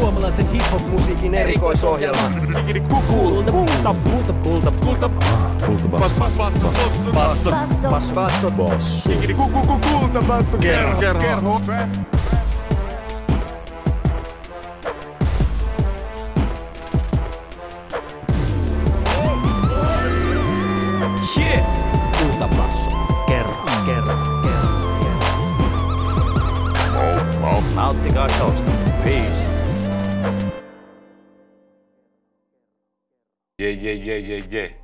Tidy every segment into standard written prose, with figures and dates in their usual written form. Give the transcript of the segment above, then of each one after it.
suomalaisen hip-hop-musiikin erikoisohjelma. Kultapossukerho. Nauttikaa showsta. Peace.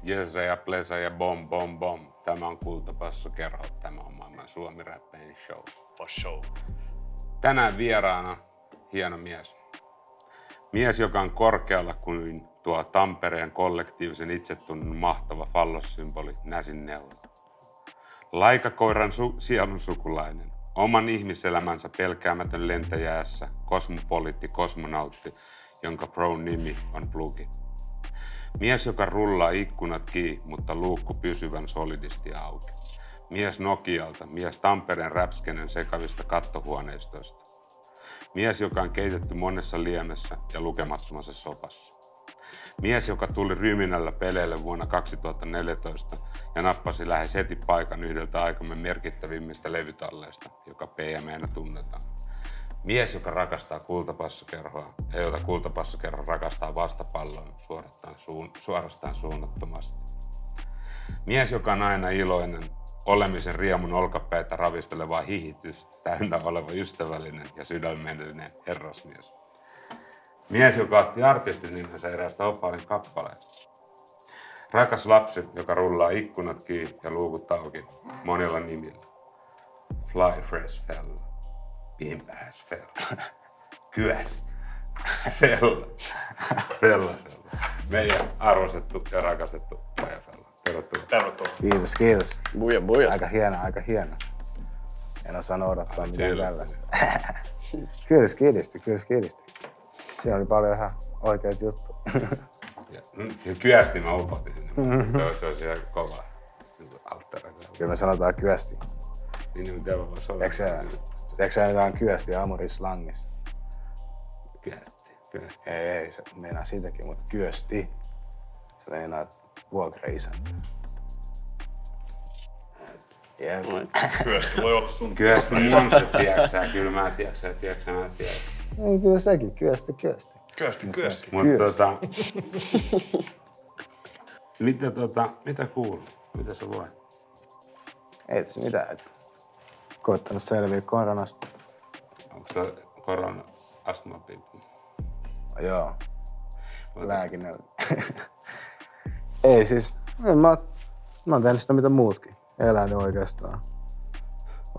Jösä ja plesä ja bom bom bom. Tämä on Kultapossukerho. Tämä on maailman suomi-räppäin show. For show. Tänään vieraana hieno mies. Mies, joka on korkealla kuin tuo Tampereen kollektiivisen itsetunnon mahtava fallossymboli Näsin neljä. Laikakoiran sielun sukulainen. Oman ihmiselämänsä pelkäämätön lentäjäässä, kosmopoliitti, kosmonautti, jonka pro-nimi on Pluggy. Mies, joka rullaa ikkunat kiinni, mutta luukku pysyvän solidisti auki. Mies Nokialta, mies Tampereen räpskenen sekavista kattohuoneistoista. Mies, joka on keitetty monessa liemessä ja lukemattomassa sopassa. Mies, joka tuli ryminällä peleille vuonna 2014 ja nappasi lähes heti paikan yhdeltä aikamme merkittävimmistä levytalleista, joka PM:nä tunnetaan. Mies, joka rakastaa Kultapossukerhoa ja jota Kultapossukerho rakastaa vastapalloon suorastaan suunnattomasti. Mies, joka on aina iloinen, olemisen riemun olkapäitä ravistelevaa hihitystä, täynnä oleva ystävällinen ja sydämellinen herrasmies. Mies, joka otti artistin nimensä eräästä Opaalin kappaleesta. Rakas lapsi, joka rullaa ikkunat kiinni ja luukut auki monilla nimillä. Fly Fresh Fell, Pimpääs Fell, Kyösti, Fella. Meidän arvostettu ja rakastettu Paja Fella. Tervetuloa. Kiitos. Buja. Aika hieno. En osaa odottaa mitään tällaista. Kyllä, kiitos. Siinä oli paljon ihan oikeita juttuja. Kyösti mä upotin sinne. Se olisi ihan kova. Kyllä me sanotaan Kyösti. Niin mitä mä voisi olla? Eikö sä äänetä Kyösti aamurislangissa? Kyösti. Ei, se meinaa siitäkin, mutta Kyösti. Se meinaa vuokra-isäntä. Kyösti voi olla sun. Kyösti monset, tiiäksä. Kyllä mä tiiäksä. Ei, kyllä sekin. Kyösti. Mitä kuuluu? Mitä se voi? Ei tässä mitään. Koittanut selviä koronasta. Onko se korona-astmapiippu? No, joo. Lääkinnällä. Ei siis. Mä oon tehnyt sitä mitä muutkin. Elänyt oikeastaan.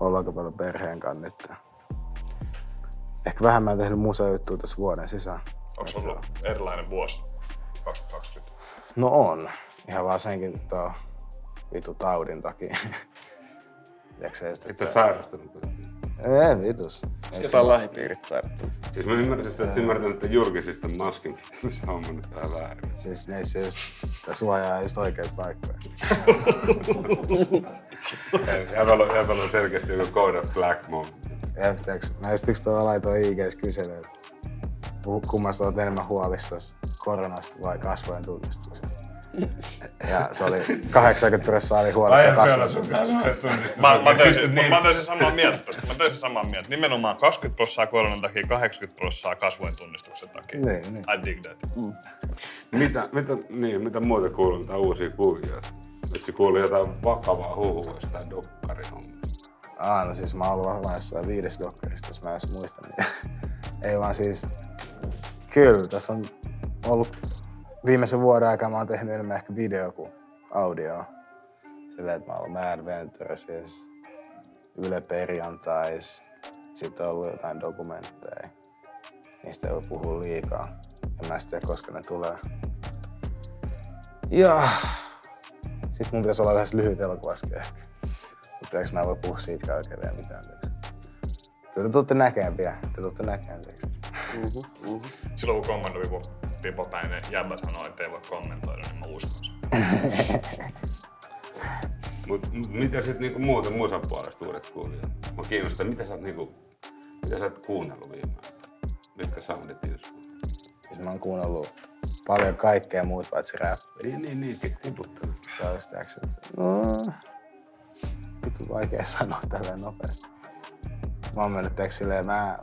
Ollaan aika paljon perheen kannetta. Ehkä vähän mä en tehnyt musa-juttua tässä vuoden sisään. Onko se ollut erilainen vuosi 2020? No on. Ihan vaan senkin tuo vitu taudin takia. Et ole sairastunut? Ei vitus. Sitä on lähipiirit sairastunut. Siis mä ymmärrän, että julkisista maskin pitämisen homma nyt vähän väärin. Siis neissä just suojaa just oikeita paikkoja. Jävällä on selkeästi joku code of black moment. Näistä yksi päivä laitoin IG:ssä kyselyä, että kummasta olet enemmän huolissasi koronasta vai kasvojen tunnistuksesta. Ja se oli 80% oli huolissaan kasvojen tunnistuksesta. Mä täysin samaa mieltä tästä. Nimenomaan 20% koronan takia, 80% kasvojen tunnistuksen takia. Niin. I dig that. Mitä muuta kuuluu mitään uusia kuvia? Nyt se kuuluu jotain vakavaa huhua jostain dokkarihommaa. No siis mä oon ollut jossain 5 dokkarista, jos mä en edes muista niitä. Ei vaan siis, kyllä tässä on ollut viimeisen vuoden aikaa mä oon tehnyt enemmän ehkä video kuin audio. Silleen, että mä oon ollut Mad Venturesis, Yle Perjantais, sitten on ollut jotain dokumentteja. Niistä ei voi puhua liikaa. En mä tiedä, koska ne tulee. Ja sit mun pitäisi olla lähes lyhyt elokuvaskin ehkä. Mutta eikö mä voi puhua siitä oikein vielä mitään? Kyllä te tuutte näkemään pian. Silloin kun kommentoin, kun Pipopäinen jäbä sanoi, että ei voi kommentoida, niin mä uskon sen. Mitä sit niinku muuten musan puolesta uudet kuulijat? Mä kiinnostan, mitä sä oot kuunnellut viime aikoina? Mitkä soundit inspiroivat? Siis mä oon kuunnellut paljon kaikkea muuta paitsi räppiä. Niin, tiputtanut. Se on just XXL. No, vittu vaikea sanoa tälleen nopeasti. Mä oon mennyt silleen, mä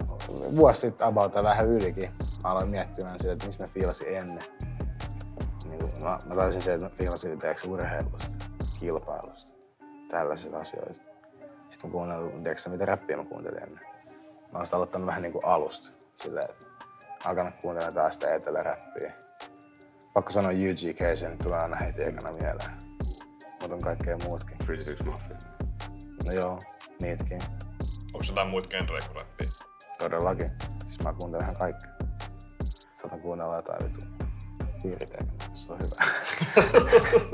vuosi sitten abauta vähän ylikin. Mä aloin miettimään sitä, että miksi mä fiilasin ennen. Niin, mä taisin sen, että mä fiilasin itseäksi urheilusta, kilpailusta, tällaisista asioista. Sitten mä kuunnellut, tiedätkö mitä räppiä mä kuuntelin ennen. Mä oon sitä aloittanut vähän niinku alusta. Silleen, että alkanut kuuntelemaan taas sitä eteläräppiä. Pakko sanoa UGK, sen tulee aina heti ekana mieleen. Mut on kaikkea muutkin. 36 Mafia. No joo, niitkin. Onko jotain muita genrejä kuin räppiä? Todellakin. Siis mä kuuntelen ihan kaikkea. Saatan kuunnella jotain vitun piiriteekin. Se on hyvä.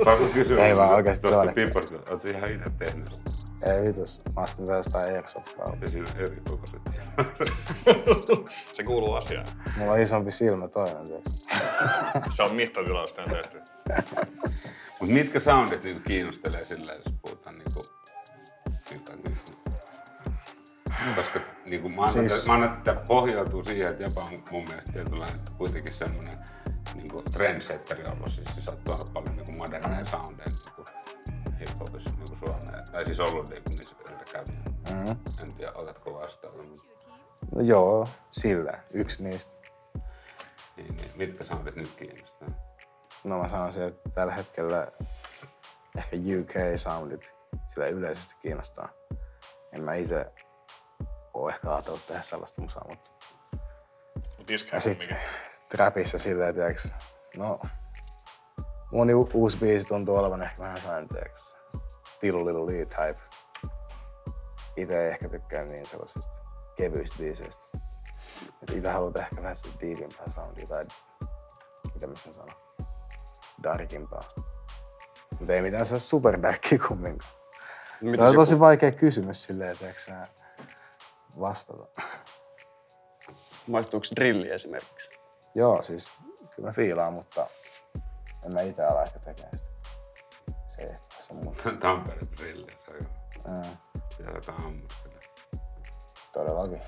Pakko kysyä. Ei vaan oikeesti se on. Tuosta pimposta, ootko ihan ite tehnyt? Ei vitus, mä astin tästä Airsoft-kautta. Miten sillä eri kokoiset? Se kuuluu asiaan. Mulla on isompi silmä toinen seks. Se on mittatilausta tehty. Mut mitkä soundit niinku kiinnostelee sillä, jos puhutaan niinku... Koska niinku mä annan siis... tätä pohjautuu siihen, että jopa on mun mielestä tietynlainen kuitenkin semmonen niinku trendsetteri ollut. Siis sä oot tuolla paljon niinku moderneja soundeja. Niinku. Hip-hopissa niinku Suomeen, tai siis ollut niinku niissä yhdessä käytiin. Mm-hmm. En tiedä, otatko vastaan? No joo, sillä. Yksi niistä. Niin. Mitkä soundit nyt kiinnostaa? No mä sanoisin, että tällä hetkellä ehkä UK-soundit sillä yleisesti kiinnostaa. En mä ite oo ehkä ajatellut tehdä sellaista musaa, mutta... Ja sit trapissa silleen, tiiäks, no... Moni uusi biisi tuntuu olevan ehkä vähän saanteeksi. Tilulilu-li-type. Ite ei ehkä tykkää niin sellaisista kevyistä biiseistä. Ite haluat ehkä vähän sitä diivimpää soundia tai... Mitä mä sen sanon? Darkimpaa. Mut ei mitään se superdarkia kumminkaan. No, tää on tosi vaikea kysymys silleen, etteikö sä vastata. Maistuuko drilli esimerkiksi? Joo, siis kyllä mä fiilaan, mutta... En mä ite ala ehkä tekemään sitä. Se ei ehkä se muuta. Tampere drilli, se on jo. Pitää jotain hammustella. Todellakin.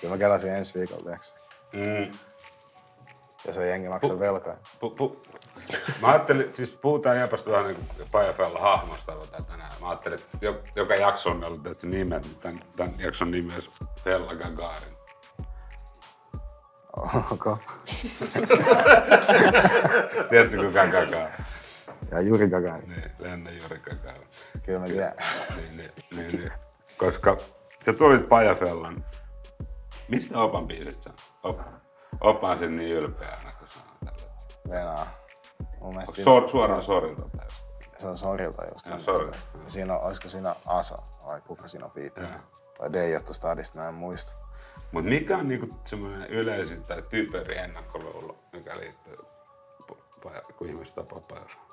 Kyllä mä kelasin ensi viikolla, tiiäks? Jos ei jengi maksa velkoja. Mä ajattelin, siis puhutaan jopas vähän niinku Paja Fella hahmosta tänään. Mä ajattelin, että joka jakso on ollut täältä nimet, niin tän jakson nimi on Fella Gagarin. Onko? Tiedätkö kukaan Gagarin? Ja Juri Gagarin. Niin, lännen Juri Gagarin. Kyllä mä tiedän. Niin. Koska sä tulit Paja Fellan. Mistä Opan biisistä sä oot? Opa on sen niin ylpeä aina, kun sanoo tällä hetkellä. Venaa. Suoraan sorilta tästä. Se on sorilta just. Ja sorilta. Siinä on, olisiko siinä Asa vai kuka siinä on fiittää? Vai DJ Stadista, mä en muista. Mut mikä on niinku semmoinen yleisin tai typeri ennakkoluulo, mikä liittyy kun ihmiset tapaa Pajalla?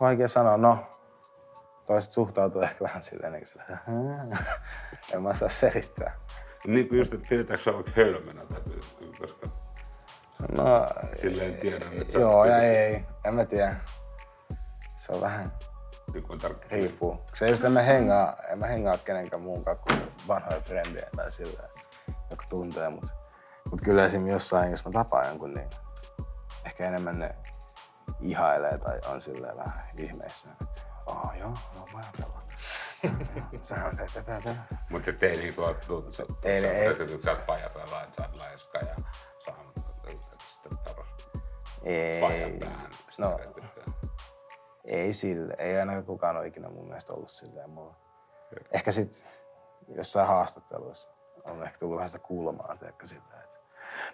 Vaikea sanoa, no. Toiset suhtautuu ehkä vähän silleen niinku silleen, en mä saa selittää. Niinku just, et pidetäänkö sä vaikka hölmönä tai koska... No... Silleen tiedän, et sä... Joo ja ei, en mä tiedä. Se on vähän... Riippuu. Se just en mä hengaa kenenkään muunkaan kuin vanhoja frendejä tai silleen, jotka tuntee mut. Mut kyllä esim. Jossain, jos mä tapaan jonkun, niin ehkä enemmän ne ihailee tai on silleen vähän ihmeissään, että aah joo, no mä ajatellaan. Sähän on tätä. Mut et ei niinku oo tullut, sä oot Paja Fella, et sä oot laiska ja saanut sitten taros Pajan päähän. Ei sille, ei ainakaan kukaan ole ikinä mun mielestä ollut silleen mulla. Ehkä sit jossain haastatteluissa on ehkä tullut vähän sitä kulmaa, tiedäkö silleen, että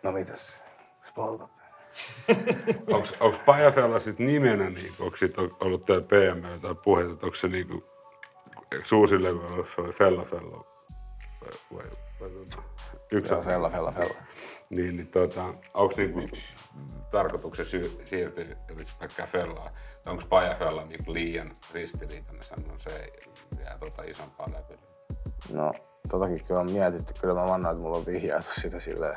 no mitäs, spoltat? Onks Paja Fella sit nimenä niinku, onks sit ollut täällä PML tai puheita, että onks se niinku, eiks uusi levy ollut, se oli Fella vai yksi? Joo, Fella. Niin onks niinku tarkoituksen siirtyä pelkkää Fellaa? Onko Paja Fella niinku liian ristiriitainen sanon, se jää isompaa läpi? No totakin kyllä on mietitty. Kyllä mä vannoin, että mulla on vihjailtu sitä silleen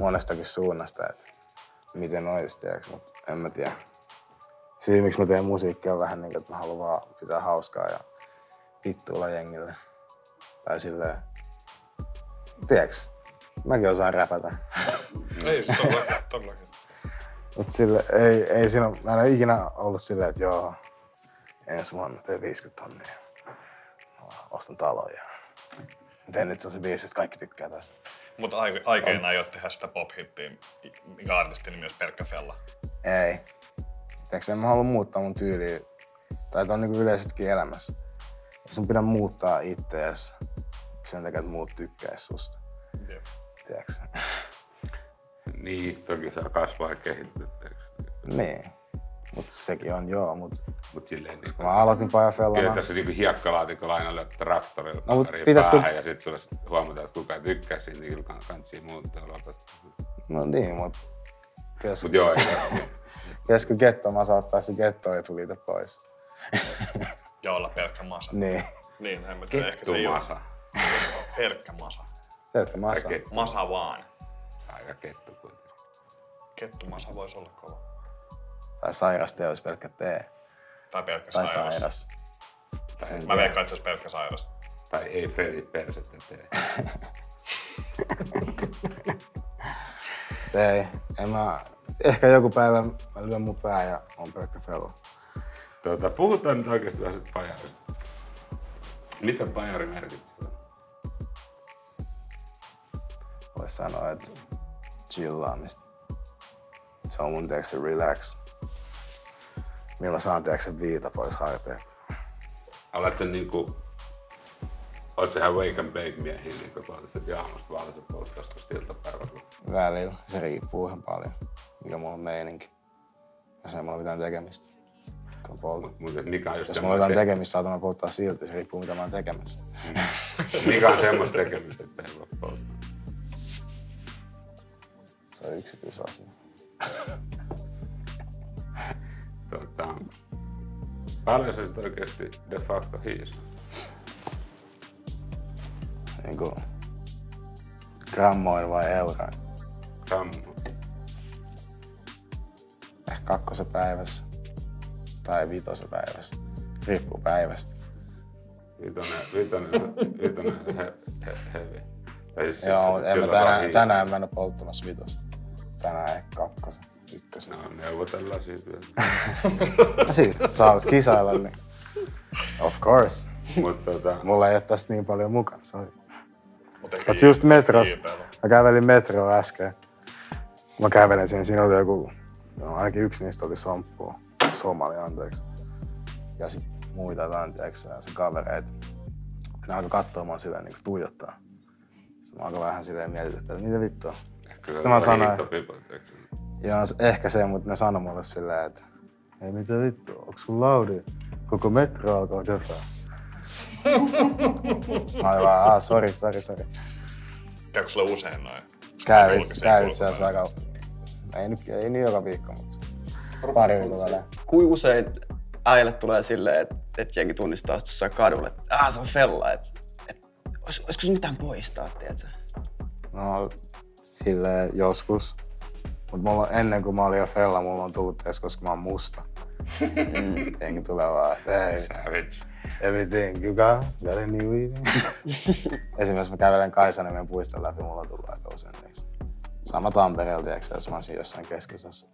monestakin suunnasta, että miten ois, tiiäks, mut en mä tiedä. Siinä miksi mä teen musiikkia on vähän niinku, että mä haluan vaan pitää hauskaa ja vittuilla jengille. Tai silleen tiiäks, mäkin osaan räpätä. Ei, tollakin. Mut sille, ei siinä, mä en ole ikinä ollut silleen, että joo, ensi vuonna tein 50 000, ostan taloja. Teen nyt sellaisen biisin, että kaikki tykkää tästä. Mutta aikeen aiot tehdä sitä pop-hippiä, mikä artistin nimi olisi pelkkä Fella. Ei. Tiedätkö, en mä halua muuttaa mun tyyliä. Tai on niinku yleisestikin elämässä. Sun pitää muuttaa ittees sen takia, että muut tykkäis susta. Jep. Tiedätkö? Niin, toki saa kasvaa ja kehittyä. Niin. Mut sekin on joo, mut silleen niinku. Kun mä aloitin Paja Fellana. Kyllä tässä niinku hiekkalaatikolla aina lyöt traktorilla pari päähän ja sit sulla huomataan, että kukaan tykkää siitä, niin kyllä kantsii muuttaa lopettaa. No niin, mut... Mut joo, ei ole. Pitäisikö gettoon, mä saat päästä gettoon ja tulita pois. Ja olla pelkkä masa. Niin. Niin, en mä tiedä, ehkä se ei ole. Pelkkä masa. Pelkkä masa. Masa vaan. Aika kettu kuitenkin. Kettumasa vois olla kova. Tai sairas teos pelkkä tee. Tai pelkkä sairas. Mä veikkaan, että se pelkkä sairas. Tai ei Freddy persettä tee. Ei, en mä... Ehkä joku päivä mä lyön mun pää ja on pelkkä Felu. Puhutaan nyt oikeesti asioista pajarista. Mitä pajari merkitsee? Vois sanoa, että chillaamista. Se on mun teeksi relax. Milloin saan teeksi viita pois harteilta. Oletko sä niinku... Oletko ihan wake and bake miehiä niinku, kun olet sitten aamusta vaan, että polttaisiin iltapäivällä? Välillä. Se riippuu ihan paljon, mikä mulla on meininki. Ja sen mulla on mitään tekemistä. Jos mulla on jotain tekemistä, saatan polttaa silti. Se riippuu, mitä mä oon tekemässä. Mikä on semmoista tekemistä, että ei voi polttaa? Se on yksityisasia. Paljon sä sit oikeesti de facto hiisaa? Niinku... Grammoin vai euroin? Grammoin. Ehkä 2 päivässä. Tai 5 päivässä. Riippuu päivästä. 5 hevi. Joo, mutta tänään mä en oo polttamassa 5. Tänään ehkä 2, 1. No, neuvotellaan siitä vielä. Siitä sä olet kisailla, niin... Of course. Mut mulla ei oo tästä niin paljon mukana, sori. Oot just metros. Mä kävelin metroa äsken. Mä kävelin siinä oli joku... No, ainakin yksi niistä oli somppua. Somali, anteeksi. Ja sit muita anteeksi, se kavereet. Ne alkoi katsomaan silleen, niinku tuijottaa. Sit mä alkoi vähän silleen mietityttää, että mitä vittua. Sitten mä sanoin, ja ehkä se, mutta ne sanoi mulle silleen, että ei mitä vittu, onks sun laudi? Koko metro alkaa döfää. Sitten mä olin vaan, sori. Käykö sulle usein noin? Käy itse asiassa aika... Ei nyt joka viikko, mutta pari viikolla lähe. Kui usein äijälle tulee silleen, että jengi tunnistaa tuossa kadulla, että se on Fella, että olisiko sun mitään poistaa, tiiätsä? No, silleen joskus. Mut ennen kuin mä olin jo Fella, mulla on tullut edes, koska mä oon musta. Jengi tulee vaan, että hei, everything you got a new evening. Esimerkiksi mä kävelen Kaisaniemen puiston läpi, mulla on tullut aika usein. Sama Tampereelta, tiiäksä, jos mä oon siinä jossain keskisessä.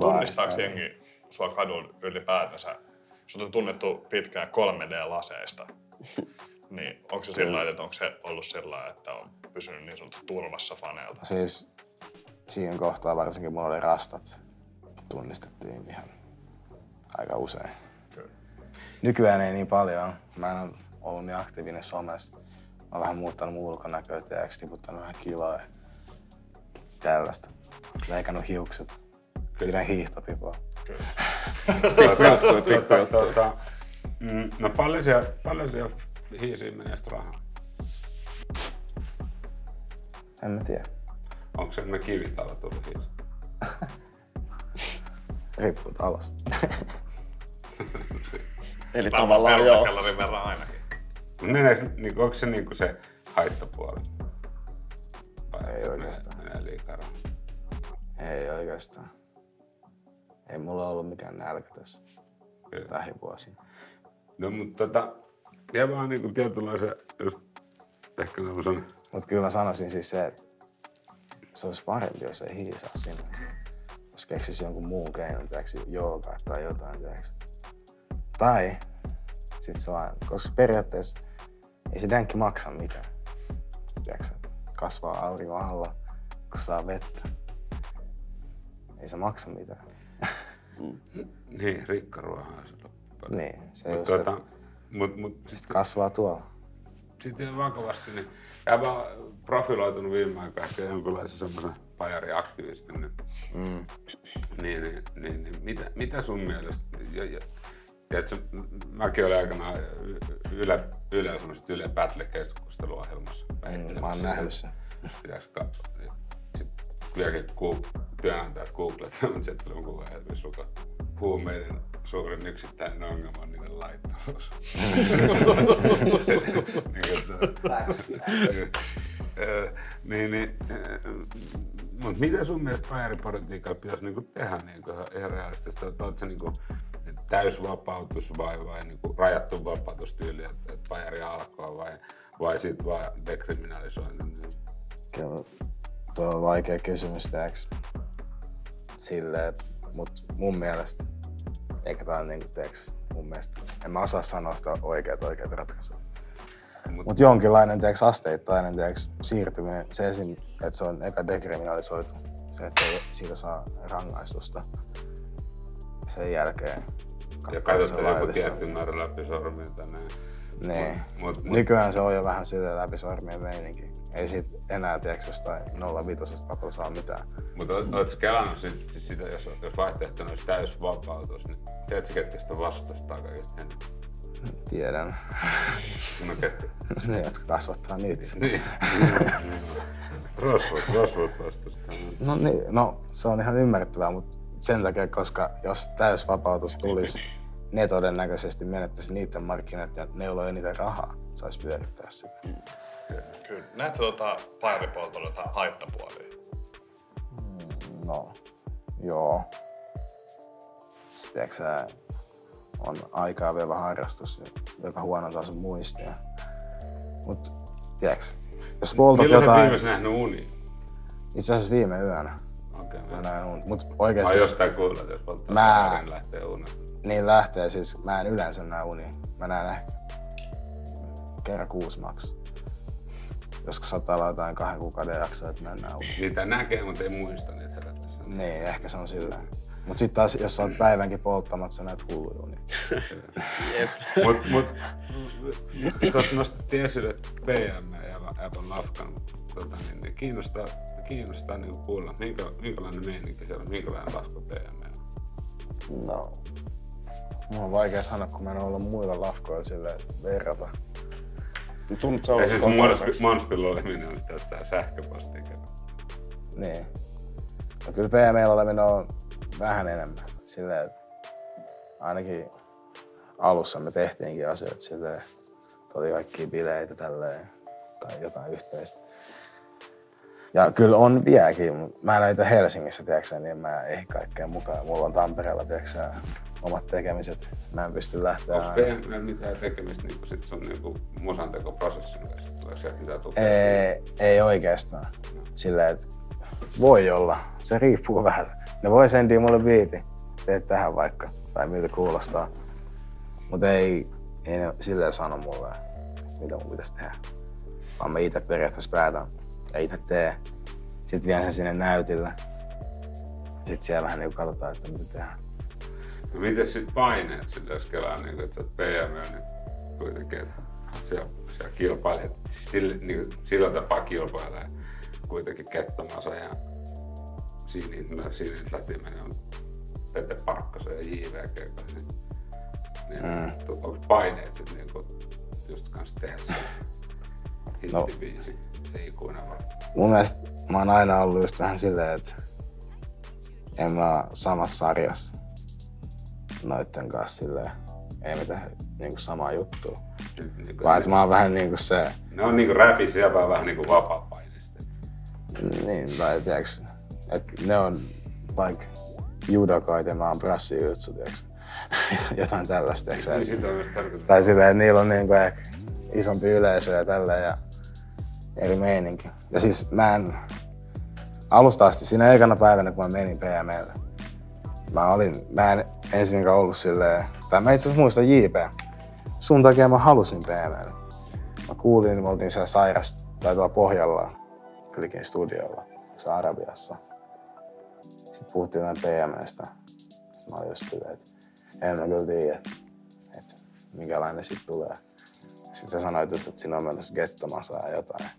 Tunnistaako jengi sua kadulla ylipäätänsä? Sut on tunnettu pitkään 3D-laseista. Niin, onko se sillä lailla, että onko se ollut sillä, että on pysynyt niin sanotusti turvassa faneelta? Siis siinä kohtaa varsinkin mulla oli rastat. Tunnistettiin ihan aika usein. Kyllä. Nykyään ei niin paljon. Mä en ole ollut niin aktiivinen somessa. Mä oon vähän muuttanut mun ulkonäköä, tiedäks, tiputtanut vähän kiloa ja tällaista. Leikannut hiukset. Pidän hiihtopipoa. Kyllä. No paljon siellä hiisiin menee sit rahaa? En mä tiedä. Onko se kivitalo tullut hiisiin? Riippuu talosta. Eli tavallaan joo. Perunakellarin verran ainakin. Onko se niinku se haittapuoli? Ei oikeastaan. Menee liikaa rahaa. Ei oikeastaan. Ei mulla ollut mikään nälkä tässä lähivuosina. No mutta jää vaan niinku tietynlaisen just ehkä semmosen... Mut kyllä mä sanoisin siis se, että se olisi parempi, jos ei hiisaa sinne. Jos keksis jonkun muun keinon, teeksi joogaa tai jotain, teeksi. Tai sit se vaan, koska periaatteessa ei se dänkki maksa mitään. Teeksi kasvaa auringon alla, kun saa vettä. Ei se maksa mitään. Niin, rikkaruohan se loppuu. Niin, se mut just, tuota, sit kasvaa tuolla. Sitten vakavasti, niin mä oon profiloitunut viime aikaa ehkä jonkinlaisen semmoisen pajariaktivistin. Niin, mitä sun mielestä? Tiedätkö, mäkin olin aikanaan Yle Battle-keskusteluohjelmassa väittelemässä. Mä oon nähnyt sen. Kylläkin työnantajat googlettaa, mutta sieltä tuli mun kuva helvis luka. Huumeiden suurin yksittäinen ongelma on niiden laittomuus. Mutta mitä sun mielestä pajaripolitiikalla pitäisi tehdä ihan realistisesti? Oletko se täysvapautus vai rajattu vapautustyyli, että pajari alkaa vai sitten vaan dekriminalisointi? Tuo on vaikea kysymys, teeks? Silleen, mut mun mielestä, eikä tää niinku teeks, mun mielestä, en mä osaa sanoa sitä oikeat ratkaisua. Mut jonkinlainen teeks asteittainen teeks siirtyminen, se esim, että se on eka dekriminalisoitu, se ettei siitä saa rangaistusta. Sen jälkeen katsotaan. Ja katsotaan joku tietty määrä läpi sormiin tai näin. Niin. Nykyään se on jo vähän silleen läpi sormien meininki. Ei siitä enää jostain 0,5 pakolla saa mitään. Mutta oletko kelannut sitä, jos vaihtoehtona olisi täysvapautus, niin tiedätkö ketkä sitä vastustaa kaikista ennen? Tiedän. No ketkä? Ne, jotka kasvattaa nyt. Niin. Rosvot vastustaa. No niin, no se on ihan ymmärrettävää, mutta sen takia, koska jos täysvapautus tulisi, ne todennäköisesti menettäisi niiden markkinat ja ne, joilla ei niitä rahaa, saisi pyörittää sitä. Kyllä. Näetkö tuota pajaripoltolla jotain haittapuolia? No, joo. Sitten eikö sä on aikaa vielä harrastus, joka huonontaa sun muistia. Mut tiedätkö, jos poltot jotain... Milloin sä viimeksi nähnyt unia? Itse asiassa viime yönä. Okei. Mä näin unia, mut oikeesti... Ai jostain kuulet, jos polttaa pajarin lähtee unia. Niin lähtee, siis mä en yleensä näe unia. Mä näen ehkä kerran 6 maks. Joskus saattaa olla jotain 2 kuukauden jaksoa, että mä en näe unia. Niitä näkee, mutta ei muista niitä herätyssä. Niin, ehkä se on sillä. Mut sit taas, jos sä oot päivänkin polttamat, sä näet hulluja unia. Jep. Mut tuossa nostettiin esille PM ja Apple Lafkan, niin kiinnostaa niinku kuulla, minkälainen meininki siellä on, minkälainen Lafka PM on. No, mun on vaikea sanoa, kun mä en olla muilla Lafkoilla silleen verrata. Ei siis Monspilla oleminen on sitä, että saa sähköpostia käydä. Niin. No kyllä PML oleminen on vähän enemmän. Silleen, että ainakin alussa me tehtiinkin asioita silleen. Tuli kaikkia bileitä tälleen tai jotain yhteistä. Ja kyllä on vieläkin, mutta mä en ole Helsingissä, tiiäksä, niin mä en ehdi kaikkeen mukaan. Mulla on Tampereella, tiiäksä, omat tekemiset. Mä en pysty lähteä. Onko PML mitään tekemistä niin sit sun niin musantekoprosessin kanssa? Tulee sieltä mitään tukea? Ei oikeastaan. No. Silleen, että voi olla. Se riippuu vähän. Ne voi sendiä mulle biitin. Teet tähän vaikka. Tai miltä kuulostaa. Mut ei ne silleen sano mulle, mitä mun pitäisi tehdä. Vaan mä ite periaatteessa päätän. Ja itse tee. Sitten vien sen sinne näytillä. Sitten siellä vähän niin katsotaan, että mitä tehdään. No mites sit paineet sille, jos kelaa, niin kun, että sä oot PM, niin kuitenkin, että siellä kilpailijat niin sillä tapaa kilpailee kuitenkin kettomansa ja sinit lähti menee Pete Parkkasen ja JVK. Niin, onko paineet sit niin kun, just kanssa tehdä se hittibiisi? Mun mielestä mä oon aina ollut just vähän silleen, että en mä oo samassa sarjassa noitten kanssa silleen, ei me tehdä niinku samaa juttua. Vaan että mä oon vähän niinku se... Ne on niinku räpissä ja vähän niinku vapaapainista. Niin, tai tiiäks, että ne on like judokoit ja mä oon brassijutsu, tiiäks. Jotain tällaista, tiiäks. Tai silleen, että niillä on niinku ehkä isompi yleisö ja tälleen. eri meininki. Ja siis mä en alusta asti, siinä ekana päivänä kun mä menin PML, mä en ensinkään ollut silleen, tai mä itse asiassa muistan JP, sun takia mä halusin PML. Mä kuulin, niin me oltiin siellä tuolla Pohjalla, Kylkin studiolla, jossa Arabiassa. Sitten puhuttiin näin PMLstä. Mä olin just silleen, että en mä kyllä tiedä, että minkälainen siitä tulee. Sitten sä sanoit just, että siinä on mennessä gettomasaa ja jotain.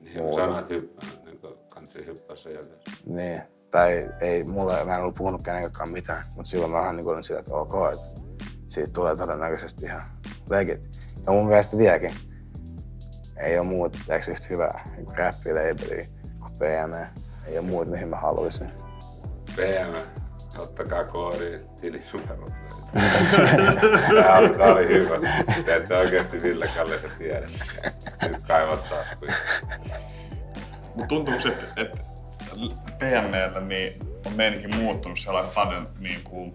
Niin, sanat hyppäävät, niin kuin kansi hyppää sen jälkeen. Niin, tai ei mulle, mä en ollut puhunut kenenkaan mitään, mutta silloin mä vähän niin olin sillä, että ok, että siitä tulee todennäköisesti ihan legit. Ja mun mielestä vieläkin ei oo muuta, teekö yhtä hyvää niin räppileibeliä kuin PM. Ei oo muuta, mihin mä haluaisin. PM. Ottakaa koodiin tilinumerot. Tää oli hyvä. Te ette oikeesti Ville Kallessa tiedä. Nyt kaivat taskuja. Mut tuntuuko, että PM:llä niin on meininkin muuttunut siellä paljon niinku...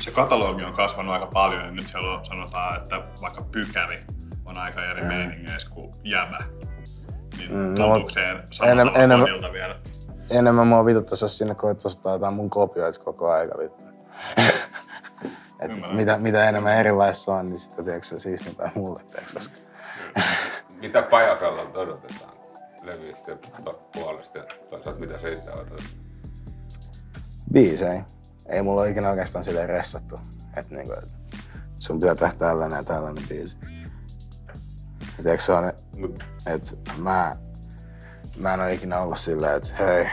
Se katalogi on kasvanut aika paljon ja nyt siellä on, sanotaan, että vaikka pykäri on aika eri meiningeissä kuin jämä. Niin tuntuuko se samalla kodilta vielä? Enemmän mua vituttais, jos sinne koet ostaa jotain mun kopioit koko aika vittu. Mitä enemmän erilaista on, niin sitä tiiäksä siistimpää mulle tiiäksä. Mitä Paja Fellalta odotetaan levyistä puolesta ja toisaalta mitä siitä odotetaan? Biisei. Ei mulla ole ikinä oikeastaan silleen ressattu, että niinku, et sun pitää tehdä tällainen ja tällainen biisi. Ja tiiäksä on, että mä en ole ikinä ollut silleen, että hei,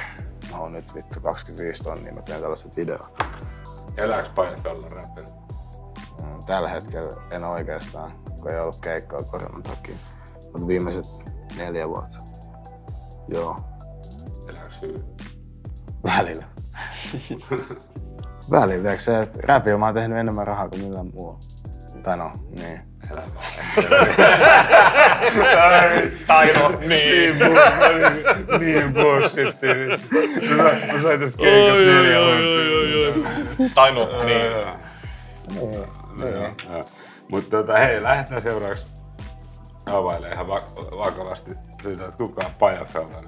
mä oon nyt vittu 25 tonnia, mä teen tällaiset videot. Elääks Paja Fella räppinä? Tällä hetkellä en oikeastaan, kun ei ollut keikkaa koronan takia. Mut viimeiset 4 vuotta. Joo. Elääks hyvin? Välillä. Välillä, eikö se, että räpillä mä oon tehnyt enemmän rahaa kuin millään muulla. Tai no, niin. Taino, niin bullshittiin. Mä sain tästä keikat 4 vuotta. Taino, niin. Mutta hei, lähdetään seuraavaksi availemaan ihan vakavasti siitä, että kuka on Paja Fella.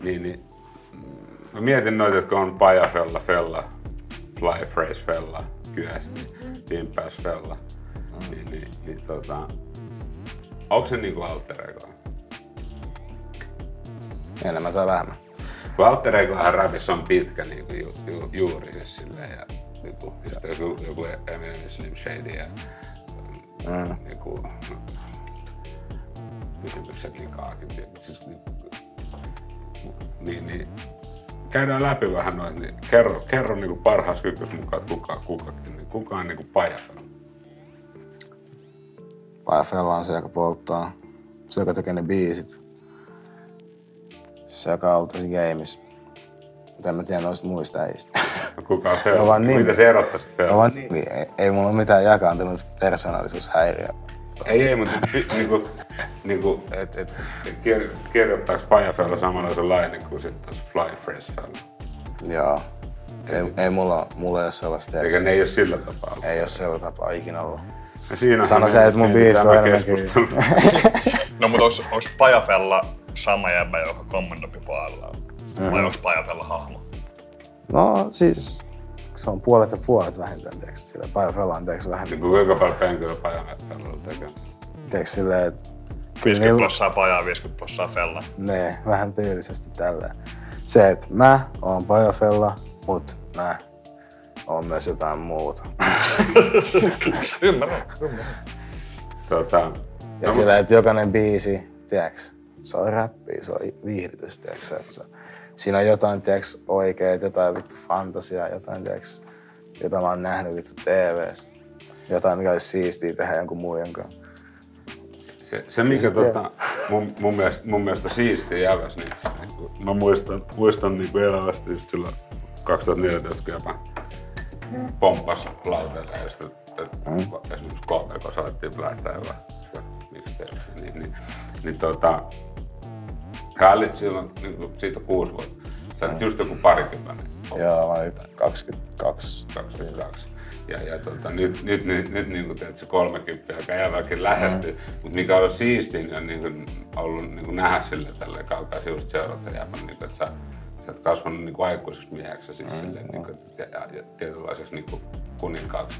Niin, mä mietin noita, jotka on Paja Fella, Fella, Fly Fresh Fella, Kyösti, Timpäs Fella. Niin, onko se niinku alter ego? Enemmän tai vähemmän. Kun alter egohan rapissa on pitkä niinku juuri siis silleen ja niinku joku Eminem Slim Shady ja niinku pytymyksetkin kaakit ja siis niin käydään läpi vähän noin, niin kerro niinku parhaas kykyys mukaan, että kuka on niinku Paja Fella. Paja Fella on se, joka polttaa, se, joka tekee ne biisit, se, joka on ollut tosi gameissa. Mutta en mä tiedä noista muista äijistä. No kuka on Fella? Mitä se erottaisit Fella? Ei mulla ole mitään jakaantunut persoonallisuushäiriöä. Ei, mutta kirjoittaako Paja Fella samanlaisen lainen kuin sitten taas Fly Fresh Fell? Joo. Ei mulla ole sellaista. Eikä ne ei ole sillä tapaa? Ei ole sillä tapaa ikinä ollut. Sano se, että mun biisi on enemmänkin. No mut onks Paja Fella sama jäbä, joka kommentoipi puolella? Vai onks Paja Fella hahmo? No siis... Se on puolet ja puolet vähintään, tiiäks? Silleen Paja Fella on tiiäks vähän... Kuinka paljon penkyä Paja Fellalla tekee? Tiiäks silleen, et... 50% Pajaa, 50% Fella. Nee, vähän tyylisesti tälleen. Se, et mä oon Paja Fella, mut mä oon myös jotain muuta. Ymmärrän. Ja silleen, että jokainen biisi, tiiäks, se on räppiä, se on viihdytys, tiiäks, et siinä on jotain, tiiäks, oikeet, jotain vittu fantasiaa, jotain, tiiäks, jota mä oon nähnyt vittu TV:ssä. Jotain, mikä olisi siistiä tehdä jonkun muun kanssa. Se mikä mun mielestä siistiä jäväs, niin mä muistan niinku elävästi just silloin 2014, kun jopa pomppas lauteella, josta esimerkiksi KBK saatiin lähtää vaan mixtape, niin Kallit silloin, niin siitä on 6 vuotta. Sä olet just joku 20. Joo, mä olin 22. Nyt niinku teet se 30, joka jälkeen lähestyy, mutta mikä on ollut siistiä, on niinku ollut niinku nähdä sille tällä kaukaa sivusta seurata jääpä, niinku, että sä oot kasvanut niinku aikuiseksi mieheksi siis silleen, niinku, ja tietynlaiseksi niinku kuninkaaksi.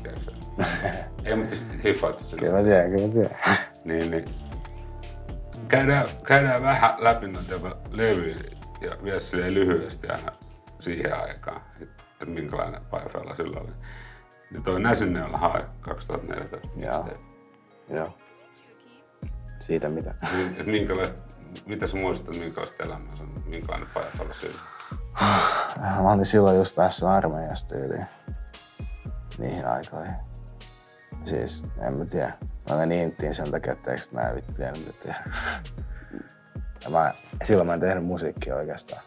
Ei, mutta sitten hiffaat sen. Kyllä mä tiedän. Niin. Käydään vähän läpi noita levyjä ja vielä silleen lyhyesti aina siihen aikaan, että minkälainen Paja Fella sillä oli. Ja toi Näsin neljä hae 2014. Joo. Siitä mitä? Mitä sä muistat, minkälaista elämää on, minkälainen Paja Fella sillä? Mä olin silloin just päässyt armeijasta yli niihin aikoihin. Siis, en mä tiedä. Mä menin inttiin sen takia, että mä en vittu tiedä mitä tehdä. Silloin mä en tehnyt musiikkia oikeastaan.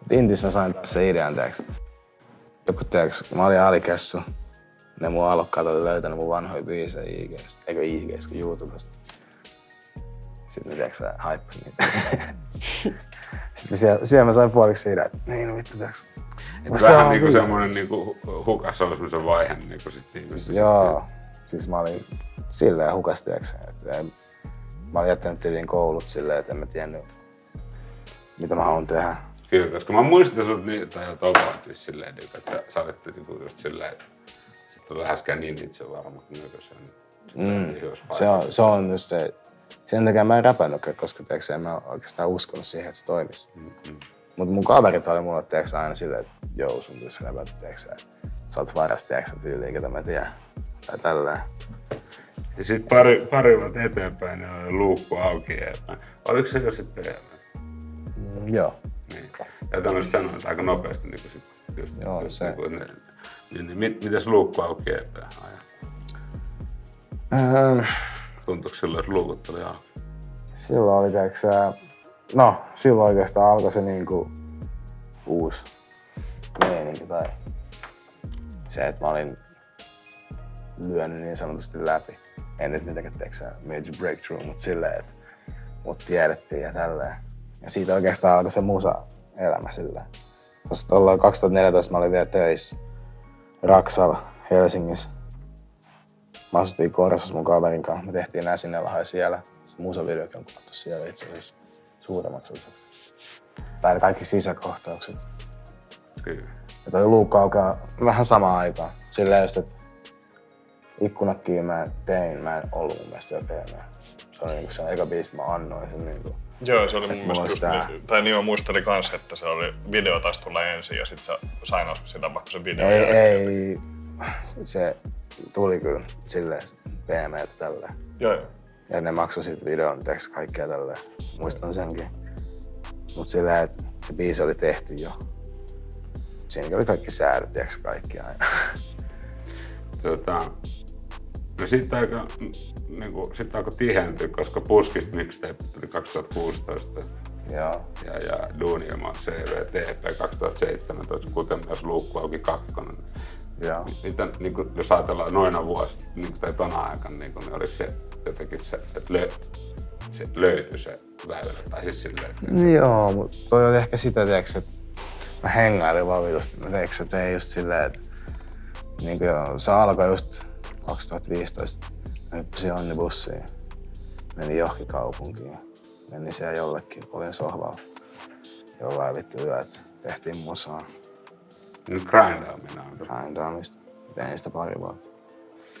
Mut intissä mä sain taas sen idean, kun mä olin alikässu, ne mun alokkaat oli löytänyt mun vanhoja biisejä YouTubesta. Sitten ne haippas niitä. Sitten siellä mä sain puoliksi siitä, että niin vittu tiiäks. Vähän niinku semmonen niinku hukas oli semmosen vaihe niinku sitten. Joo. Siis mä olin silleen hukas tiiäks. Mä olin jättänyt tyyliin koulut silleen, että en mä tiennyt mitä mä haluan tehdä. Kyllä, koska mä muistin sut niitä ja topaat siis silleen, että sä olet niinku just silleen, että se on läheskään niin itse varma kuin nykyisen. Se on just se. Sen takia mä en räpännytkään, koska teeksi, en mä oikeastaan uskonut siihen, että se toimisi. Mutta mun kaverit oli mulle teeksi, aina silleen, että joo, sun pitäisi räpätä, teeksi, sä oot varas, teeksi, tyyliin, ketä mä tiedän, tai tälleen. Ja sit pari vuotta eteenpäin ne oli luukku auki. Oliko se jo sit PM? Joo. Niin. Ja tämmöset sanoit aika nopeasti niinku sit just. Joo, se. Mites luukku auki eteenpäin ajan? Tuntuuko silloin, että luukut oli auki? Silloin oli silloin oikeastaan alkoi se niinku uusi meininki tai se, että mä olin lyönyt niin sanotusti läpi. En nyt mitenkään major breakthrough, mutta silleen, että mut tiedettiin ja tälleen. Ja siitä oikeastaan alkoi se musa-elämä silleen. Koska tuolloin 2014 mä olin vielä töissä Raksalla, Helsingissä. Mä asuttiin Korsossa mun kaverin kanssa. Me tehtiin Näsin neljä siellä. Se musavideokin on kuvattu siellä itse asiassa suuremmaksi osaksi. Tai kaikki sisäkohtaukset. Kyllä. Ja toi luukku aukeaa vähän samaan aikaan. Silleen just, että ikkunakkiin mä tein. Mä en ollut mun mielestä jo PML. Se oli niinku se eka biisi, mä annoin sen niinku. Joo, se oli mun mielestä just tai niin mä muistelin kans, että se oli video taisi tulla ensin ja sit sä sainaus sitä vaikka sen videon jälkeen. Ei. Se tuli kyllä silleen PM:ltä tälleen. Joo. Ja ne maksoi sit videon teeksi kaikkea tälleen. Muistan senkin. Mut silleen, että se biisi oli tehty jo. Siinä oli kaikki säädöt teeksi kaikki aina. No sit aika niinku tihentyy, koska Puskist mixtape tuli 2016. Joo. Ja Duunilman CVTP 2017, kuten myös Luukku auki 2. Miten, niin kun, jos ajatellaan noina vuosi niin tai tona aikana, niin oliko se jotenkin se, että löytyi se väylä tai siis silleen? Että... Joo, mutta toi oli ehkä sitä, tiiäks, että mä hengailin vaan vitusti. Mä tein just silleen, että niin kun, se alkoi just 2015. Mä hyppäsin onnibussiin, menin johonkin kaupunkiin, menin siellä jollekin, olin sohvalla jollain vittu yöt, tehtiin musaa. Grindaamista. Tein sitä pari vuotta.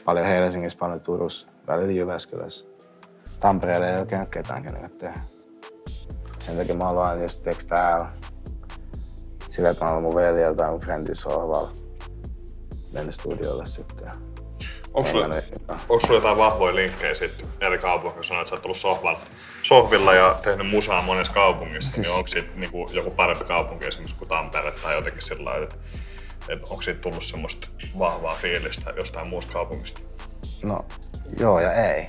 Paljon Helsingissä, paljon Turussa, välillä Jyväskylässä. Tampereella ei oikein ketään kenenkään tehdä. Sen takia mä oon aina just teeksi täällä. Sillä kun on mun veljeltä tai mun friendi sohvalla. Mennyt studiolle sitten. Onko sulla jotain vahvoja linkkejä sitten eri kaupungissa, kun sanoit, että sä oot tullut sohvilla ja tehnyt musaa monessa kaupungissa, siis... niin onko siitä niinku joku parempi kaupunki esimerkiksi kuin Tampere tai jotenkin sillä lailla, että onko siitä tullut semmoista vahvaa fiilistä jostain muusta kaupungista? No joo ja ei.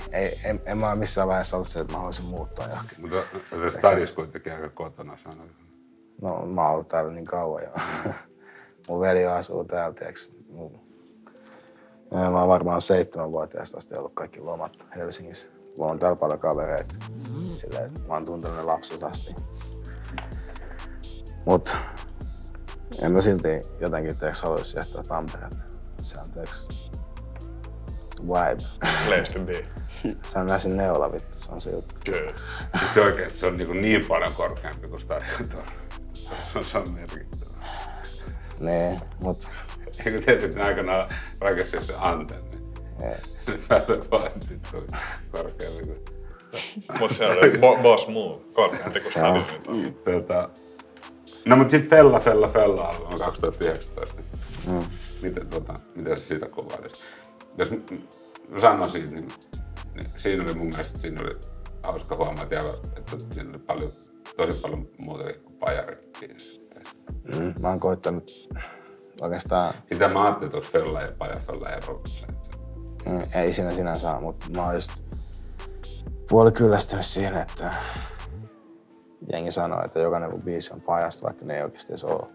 En mä missään vaiheessa ollut se, että mä haluaisin muuttaa johonkin. Mutta se stadis kuitenkin aika kotona sanoin. No mä oon ollut täällä niin kauan jo. Mun veli asuu täällä, tiiäks. Mä oon varmaan 7-vuotiaasta asti ollut kaikki lomat Helsingissä. Mulla on täällä paljon kavereita. Silleen, mä oon tuntenut ne lapset asti. Mut en mä silti jotenkin teeksi haluaisi jättää Tampereelle. anteeksi, vibe. Place to be. Se on Näsin neula, vittu, se on se juttu. Kyllä. Se oikeesti on niin paljon korkeampi kuin stadiotor. Se on merkittävä. Niin, mut... Eikö tietyt ne aikanaan rakensi se antenni? Ei. Ne päälle vaan sit on korkeampi kuin... Mut se oli boss move, korkeampi kuin stadiotor. No mut sit Fella on 2019. Mm. Mitä sä siitä kuvailisit? Jos mä sanoisin, niin siinä oli mun mielestä siinä oli hauska huomata, että siinä oli tosi paljon muuta kuin pajarikkiä. Mä oon koittanut oikeastaan... Sitä mä ajattelin, että onko Fella ja Paja Fella eroissa. Ei siinä sinänsä ole, mutta mä oon just puolikyllästynyt siihen, että jengi sanoo, että jokainen biisi on Pajasta, vaikka ne ei oikeasti edes ole.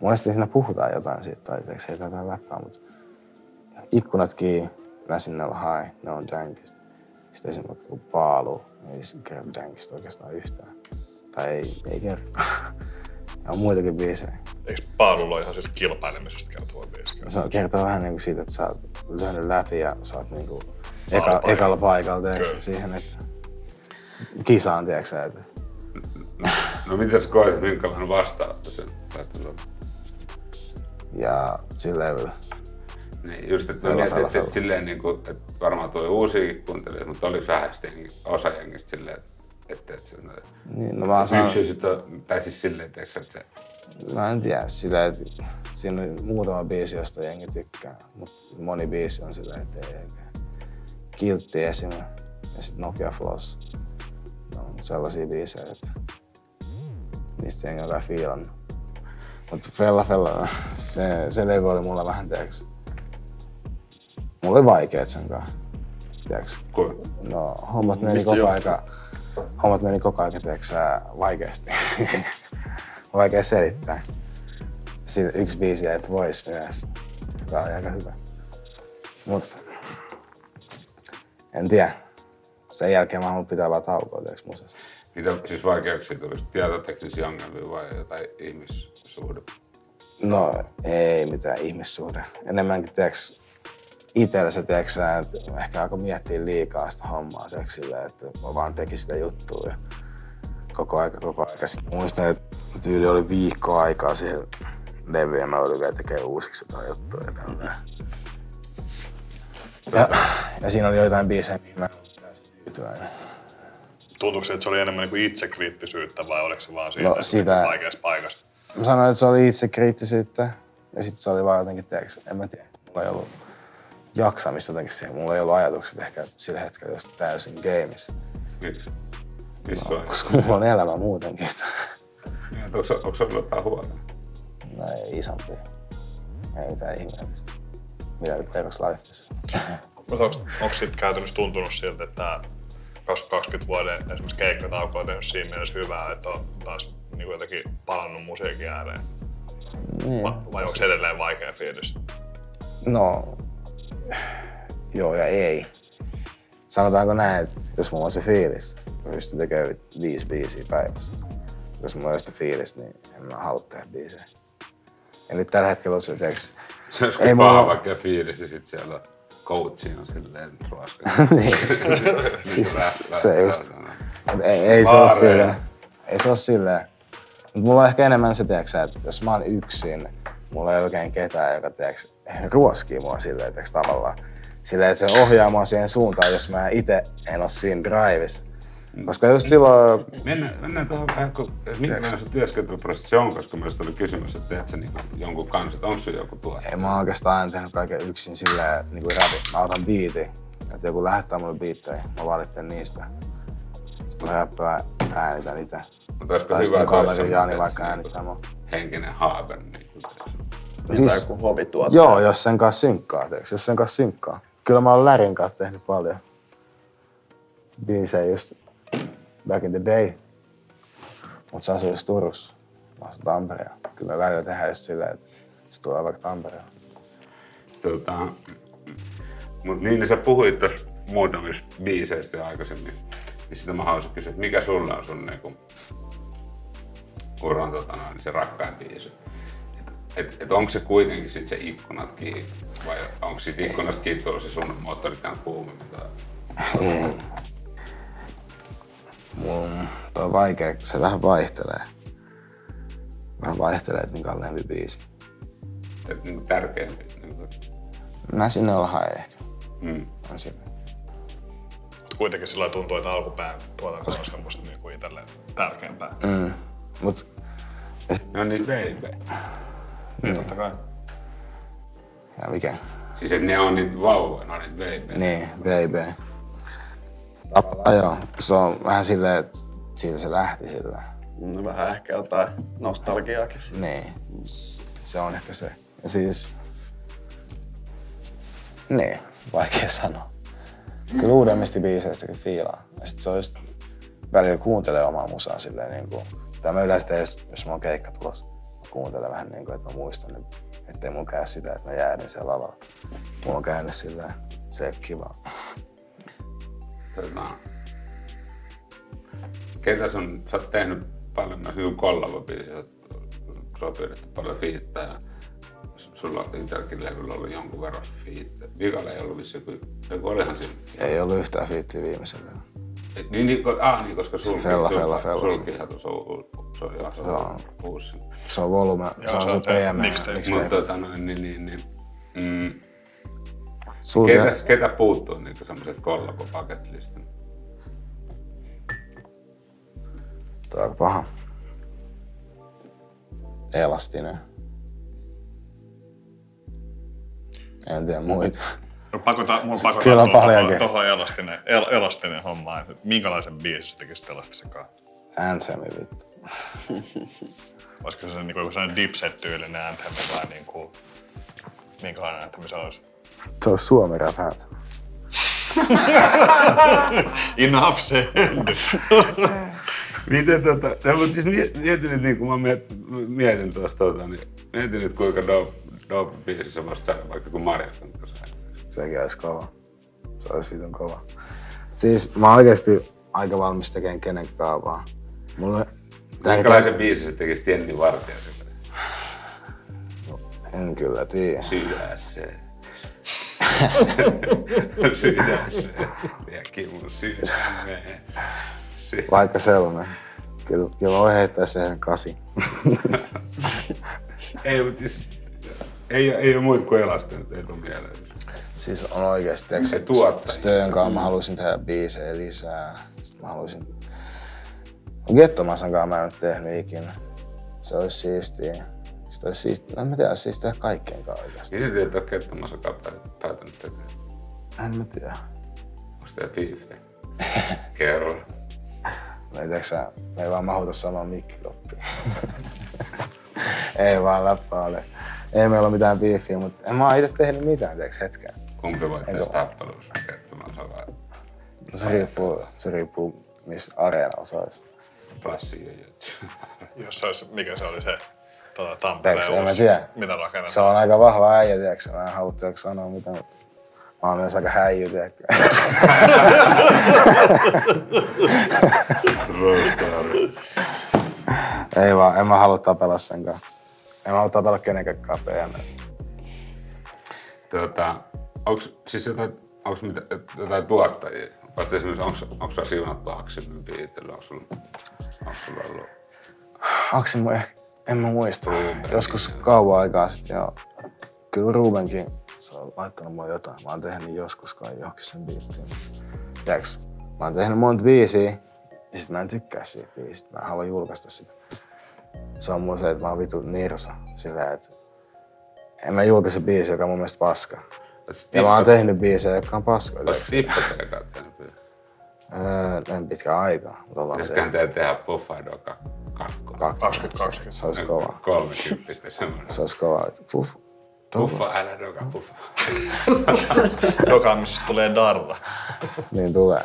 Monesti siinä puhutaan jotain siitä, tai se ei tätä läppää, mutta ikkunatkin Näsin neljä hai, ne on dänkistä. Sitten esimerkiksi kun paalu, ei se kerro dänkistä oikeastaan yhtään. Tai ei kerro. Ja on muitakin biisejä. Eikö paalulla ole ihan siis kilpailemisesta kertova biisi? Se kertoo vähän niin kuin siitä, että sä oot lyönyt läpi ja sä oot niin kuin ekalla paikalla siihen, että kisaan, tiedätkö sä? No mitäs koet, minkälainen vastaanotto sen päättyy? Ja silleen vielä. Niin just, että mietit silleen niinku, että varmaan tuli uusiakin kuuntelijoita, mutta oliko vähästi osa jengistä silleen, että et semmoinen... Niin, no mä sanon... Yksyiset on, tai siis silleen, teetkö sä? Mä en tiedä, silleen, että siinä on muutama biisi, josta jengi tykkää, mutta moni biisi on silleen, että ei oikein. Kiltti esim. Ja sit Nokia Floss. No on sellaisia biisejä, että niistä jengi on vähän fiilannut. Mutta Fella, se levy oli mulla vähän teeksi. Mulla oli vaikeet sen kanssa, tiiäks? Kuinka? No, hommat meni koko ajan, tiiäks, vaikeasti. Vaikea selittää. Siitä yksi biisi jäi pois myös, joka oli aika hyvä. Mut... En tiedä. Sen jälkeen mä haluan pitää vaan taukoa, tiiäks, musasta. Mitä siis vaikeuksia tulisi? Tietoteknisiä ongelmia vai jotain ihmissuhde? No, ei mitään ihmissuhde. Enemmänkin, tiiäks, itsellä se, tiiäksä, että ehkä alkoi miettiä liikaa sitä hommaa, tiiäks, silleen, että mä vaan tekin sitä juttua. Ja koko aika. Sitten muistan, että tyyli oli viikko aikaa siihen levyyn ja mä olin vielä tekemään uusiksi jotain juttua ja tälleen. Ja siinä oli joitain biisejä, mihin mä en ollut täysin tyytyväinen. Tuntuuko se, että se oli enemmän niin kuin itsekriittisyyttä vai oliko se vaan siitä, no, sitä... vaikeassa paikassa? Mä sanoin, että se oli itsekriittisyyttä ja sitten se oli vaan jotenkin, tiiäks, en mä tiedä, mulla ei ollut jaksamista jotenkin siihen. Mulla ei ollut ajatukset ehkä sillä hetkellä just täysin gameissa. No, koska mulla on elämä muutenkin. Onko se ollut jotain huonoa? No ei isompi. Ei mitään ihmeellistä. Mitä oli perus lifeissa. Onko siitä käytännössä tuntunut siltä, että 2020 vuoden esimerkiksi keikkatauko on tehnyt siinä mielessä hyvää, että on taas niin jotenkin palannut musiikin ääreen? Niin. Vai onko se edelleen vaikea fiilis? No. Joo ja ei. Sanotaanko näin, että jos mulla on se fiilis, mä pystyn tekemään 5 biisiä päivässä. Jos mulla on sitä fiilis, niin en mä halua tehdä biisejä. Ja nyt tällä hetkellä on se, teeks... Se olisiko paha mulla... vaikka fiilis ja sit siellä coachina silleen ruoska. Niin. Siis se just... Ei se oo silleen. Mut mulla on ehkä enemmän se, teeks, että jos mä oon yksin, mulla ei oikein ketään, joka teeks, ruoskii mua silleen, teeks, tavallaan. Silleen, että se ohjaa mua siihen suuntaan, jos mä itse en oo siinä drivissa. Koska just silloin... Mennään tuohon vähän, minkälainen sun työskentelyprosessi on, koska myös oli kysymys, että teet sä niinku jonkun kanssa, että onko sun joku tuossa? Ei, mä oon oikeastaan aina tehnyt kaiken yksin silleen, niinku rapin. Mä otan biitin, että joku lähettää mulle biittejä, mä valitsen niistä. Sitten mä räppään, äänitän itse. Mutta olisiko hyvä kaveri Jani vaikka äänittää mua. Henkinen haave niinku. Siis, joo, jos sen kanssa synkkaa, teeks, jos sen kanssa synkkaa. Kyllä mä oon Lärin kanssa tehnyt paljon biisejä just back in the day. Mut se asuu just Turussa, mä asun Tampereella. Kyllä me välillä tehdään just silleen, että se tulee vaikka Tampereella. Mut niin sä puhuit tossa muutamista biiseistä jo aikaisemmin. Niin sitä mä haluaisin kysyä, että mikä sulla on sun niinku uran se rakkain biisi? Että onko se kuitenkin sit se ikkunatkin Vai onko siitä ikkunastakin tullut se sun moottoritaan kuumi? Tuo on vaikea, se vähän vaihtelee. Vähän vaihtelee, että mikä on lempibiisi. Et niinku tärkeämpi? Näsin neljä ehkä. On siinä. Mut kuitenkin silloin tuntuu, että alkupään tuotanto on semmoista niinku itselleen tärkeämpää. Mut... No niin, baby. Niin totta kai. Ja mikä? Siis et ne on niitä vauvoja, ne on niitä baby. Niin, baby. Joo, se on vähän silleen, että siitä se lähti silleen. No vähän ehkä jotain nostalgiaakin. Niin, se on ehkä se. Ja siis... Niin, vaikea sanoa. Kyllä uudemmista biiseistäkin fiilaa. Ja sit se on just välillä kuuntelee omaa musaa silleen niinku... Tai mä yleensä teen, jos mulla on keikka tulossa, mä kuuntelen vähän niinku, että mä muistan, ettei mun käy sitä, että mä jäädyn siellä lavalla. Mulla on käynyt silleen, se ei oo kivaa. Ketä sun, sä oot tehnyt paljon myös joku kollabo-biisiä, sä oot pyydetty paljon fiittää. Sulla on itselläkin levyllä ollut jonkun verran fiittää. Vikalla ei ollut vissiin, joku olihan siinä. Ei ollut yhtään fiittiä viimeisellä. Niin, koska sulkihan se on uusi. Se on volume, se on sun PM. Ketä puuttuu niinku semmoiset kollabo-paketlistat? Tuo on aika paha. Elastinen. En tiedä muita. No pakotaan tuohon elastinen hommaan. Minkälaisen biisin tekisit Elastisen kanssa? Anthemi vittu. Olisiko se niinku joku sellainen Dipset-tyylinen Anthemi vai niinku... Minkälainen Anthemi se olisi? Se on suomi rap Anthem. Enough said. Miten siis mietin nyt, kun mä mietin tuosta, niin mietin nyt kuinka dope biisi sä voisit saada, vaikka kun Marja tuntuu saada. Sekin olisi kova. Se olisi siitä kova. Siis mä oikeesti aika valmis tekemään kenenkaan vaan. Minkälaisen biisin sä tekisit Jenni Vartiaiselle? No, en kyllä tiedä. Sydäseen. Sydäseen ja kivun sydämeen. Vaikka sellainen. Kyllä voi heittää siihen 8. Ei, mutta siis... Ei oo muita kuin Elastinet, ei tuu mieleen. Siis on oikeesti, Stöön kanssa mä haluaisin tehdä biisejä lisää. Sit mä haluaisin... Gettomasan kanssa mä en oo tehnyt ikinä. Se ois siistiä. Sit ois siistiä. En mä tiedä, ois siistiä tehdä kaikkien kanssa oikeesti. Miten te et oo Gettomasan kanssa päätänyt tekemään? En mä tiedä. Onks teillä biifejä? Kerro. No iteksä, me ei vaan mahuta samaan mikkikoppiin. Ei vaan läppää ole. Ei meillä ole mitään biifiä, mutta en mä ite tehnyt mitään teeks hetkään. Kumpi voittaisi tappelussa Gettomasan vai? Se riippuu missä areenalla se ois. Jos se ois, mikä se oli se Tampereen uusi, mitä rakennetaan? Se on aika vahva äijä tieks, mä en halua tieks sanoa mitä, mutta mä oon myös aika häijy tieks. Ei vaan, en mä halua tapella senkaan. En mä halua tapella kenenkään PM. Onks jotain tuottajia? Oot esimerkiksi, onks sua siunattu Akselin biitille? Onks sulla ollut? Akselin mun ehkä, en mä muista. Joskus kauan aikaa sit, joo. Kyllä Rubenkin, se on laittanut mulle jotain. Mä oon tehnyt joskus kai johonkin sen biittiin. Tiedäks? Mä oon tehnyt monta biisiä. Ja sit mä en tykkää siitä biisistä. Mä en halua julkaista sitä. Se on mulle se, että mä oon vitu nirsa. Silleen, että en mä julkaise biisiä, joka on mun mielestä paska. Ja mä oon tehnyt biisejä, jotka on paskoja. Ootko Stippatajan kanssa tehnyt biisiä? En pitkään aikaa. Pitäisiköhän tehdä Puffaidoa 2020? Se ois kova. 30 semmoinen. Se ois kova. Puffa, älä doka puffa. Dokaamisesta tulee darra. Niin tulee.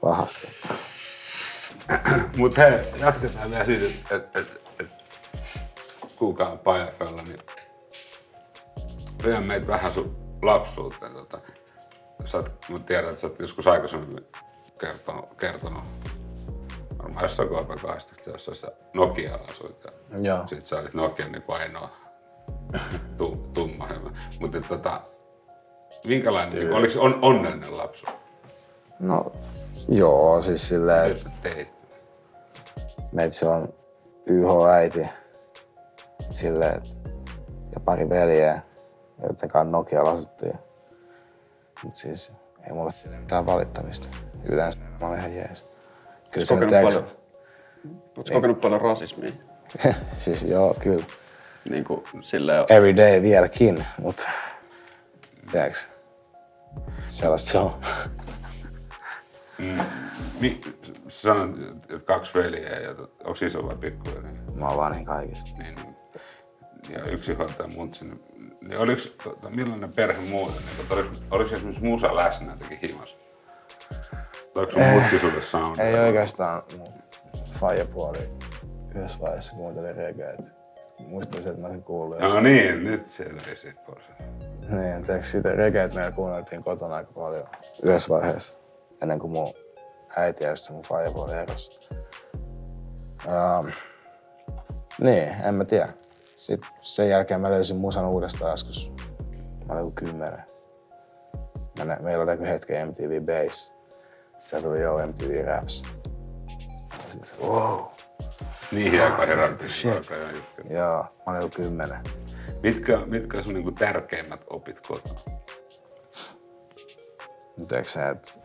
Pahasti. Mut hei, jatketaan vielä siitä, että kuka on Paja Fella, niin vie meitä vähän sun lapsuuteen. Mä tiedän, että sä oot joskus aikaisemmin kertonut varmaan jossain KBK:sta, jossa sä Nokialla asuit. Sitten sä olit Nokian niin ainoa Tumma hyvä. Mutta minkälainen, oliko se onnellinen lapsuus? No joo, siis silleen, että meitä on YH-äiti silleen, ja pari veljeä, joten kanssa Nokialla asuttiin. Mut siis ei mulla ole mitään valittamista. Yleensä mä olen ihan jees. Ootko kokenut paljon rasismia? Siis joo, kyllä. Niin kuin silleen... Every day vieläkin, mutta... Tiedätkö? Sellaista se on. Sanoit, että 2 veljeä. Onko iso vai pikkuveli? Mä oon vanhin kaikista. Niin. Ja yksi hoitaja mutsi. Niin millainen perhe muuten? Oliko esimerkiksi musa läsnä jotenkin himassa? Oliko sun mutsi sulle soundia? Ei oikeastaan. Mun faijapuoli yhdessä vaiheessa kuunteli reggae. Muistan sen, että mä sen kuulin. No niin, nyt selvisi porsa. Niin, teekö siitä regeet meillä kuunneltiin kotona aika paljon yhdessä vaiheessa, ennen kuin mun äiti ja just se mun faija erosi. Niin, en mä tiedä. Sitten sen jälkeen mä löysin musan uudestaan joskus. Mä olin 10. Meillä oli hetken MTV Base. Sitten tuli jo MTV Raps. Sitten wow. Niin aika herättiin aika ja juttu. Joo, mä olin 10. Mitkä sun niinku tärkeimmät opit kotona? Nyt eikö sä, et...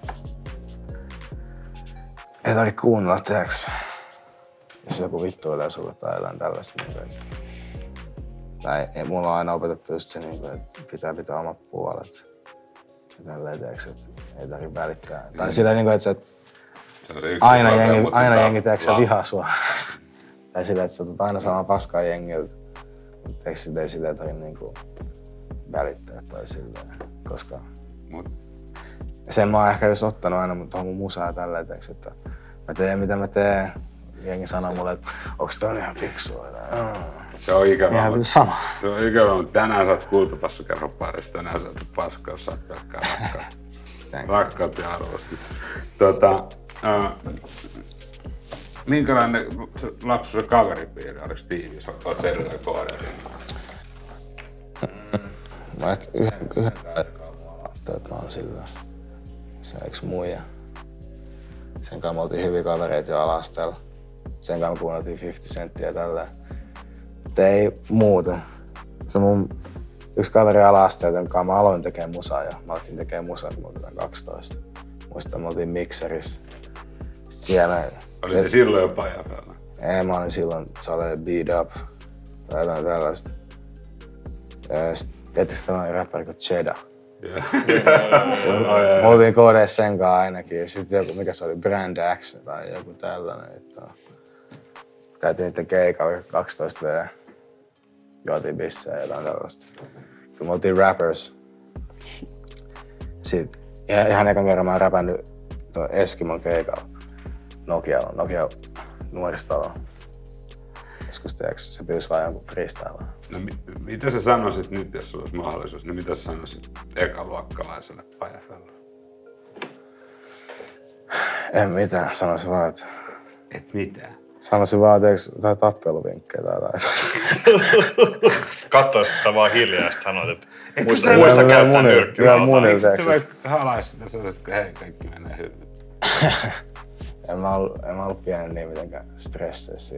Ei tarvitse kuunnella, teeks? Jos joku vittuilee sulle tai jotain tällaista niinku, et... Tai ei, mulla on aina opetettu just se niinku, että pitää omat puolet. Ja tälleen teeks, et ei tarvitse välittää. Mm. Tai silleen niinku, et sä et... Aina jengi teeks vihaa sua. Tai silleen, että sä otat aina samaa paskaa jengiltä, mutta eikö sitä ei silleen tarvitse niinku välittää tai silleen, koska... Sen mä oon ehkä just ottanut aina tuohon mun musaa tälleen, että mä teen mitä mä teen. Jengi sanoo mulle, että onks toi ihan fiksua? Se on ikävää, mutta tänään sä oot Kultapossukerhon parissa, tänään sä oot sun paskaa, jos sä oot pelkkää rakkautta ja arvosti. Minkälainen lapsuus ja kaveripiiri? Oliko tiivis? Oletko se edellä kohdalla? Mä ehkä yhden aikaa mua lastan, että mä oon sillä. Se on yksi muija. Sen kanssa me oltiin hyviä kavereita jo alastella. Sen kanssa me kuunneltiin 50 senttiä tälleen. Mutta ei muuta. Se on mun yksi kaveri alastella, jonka mä aloin tekemään musaa jo. Mä aloitin tekemään musaa, kun me oltiin 12. Muistan, me oltiin Mikserissä. Siellä... Olitte silloin jo Paja Fella? Ei, mä olin silloin, se oli Beat Up tai jotain tällaista. Tiettikö tällainen räppäri kuin Cheda? Me oltiin KD:ssä sen kanssa ainakin ja sitten joku, mikä se oli, Brand X tai joku tällainen. Käytiin niitten keikalla 12V, juotiin bissejä ja jotain tällaista. Kun me oltiin rappers. Sitten ihan ekan kerran mä oon räpännyt Eskimon keikalla. Nokia nuoristalo. Joskus teeks se pyysi vaan jonkun freestylaan. No mitä sä sanoisit nyt, jos sulla olisi mahdollisuus, niin mitä sä sanoisit ekaluokkalaiselle Paja Fella? En mitään, sanoisin vaan, että... Et mitään? Sanoisin vaan, että eiks jotain tappeluvinkkejä tai jotain. Katsoisit sitä vaan hiljaa ja sit sanoit, että muista käyttää nyrkkiä. Eikö sä vaikka halaisi sitä sellaiset, kun hei, kaikki menee hyvin? En mä ollut pienen niin mitenkään stressissä.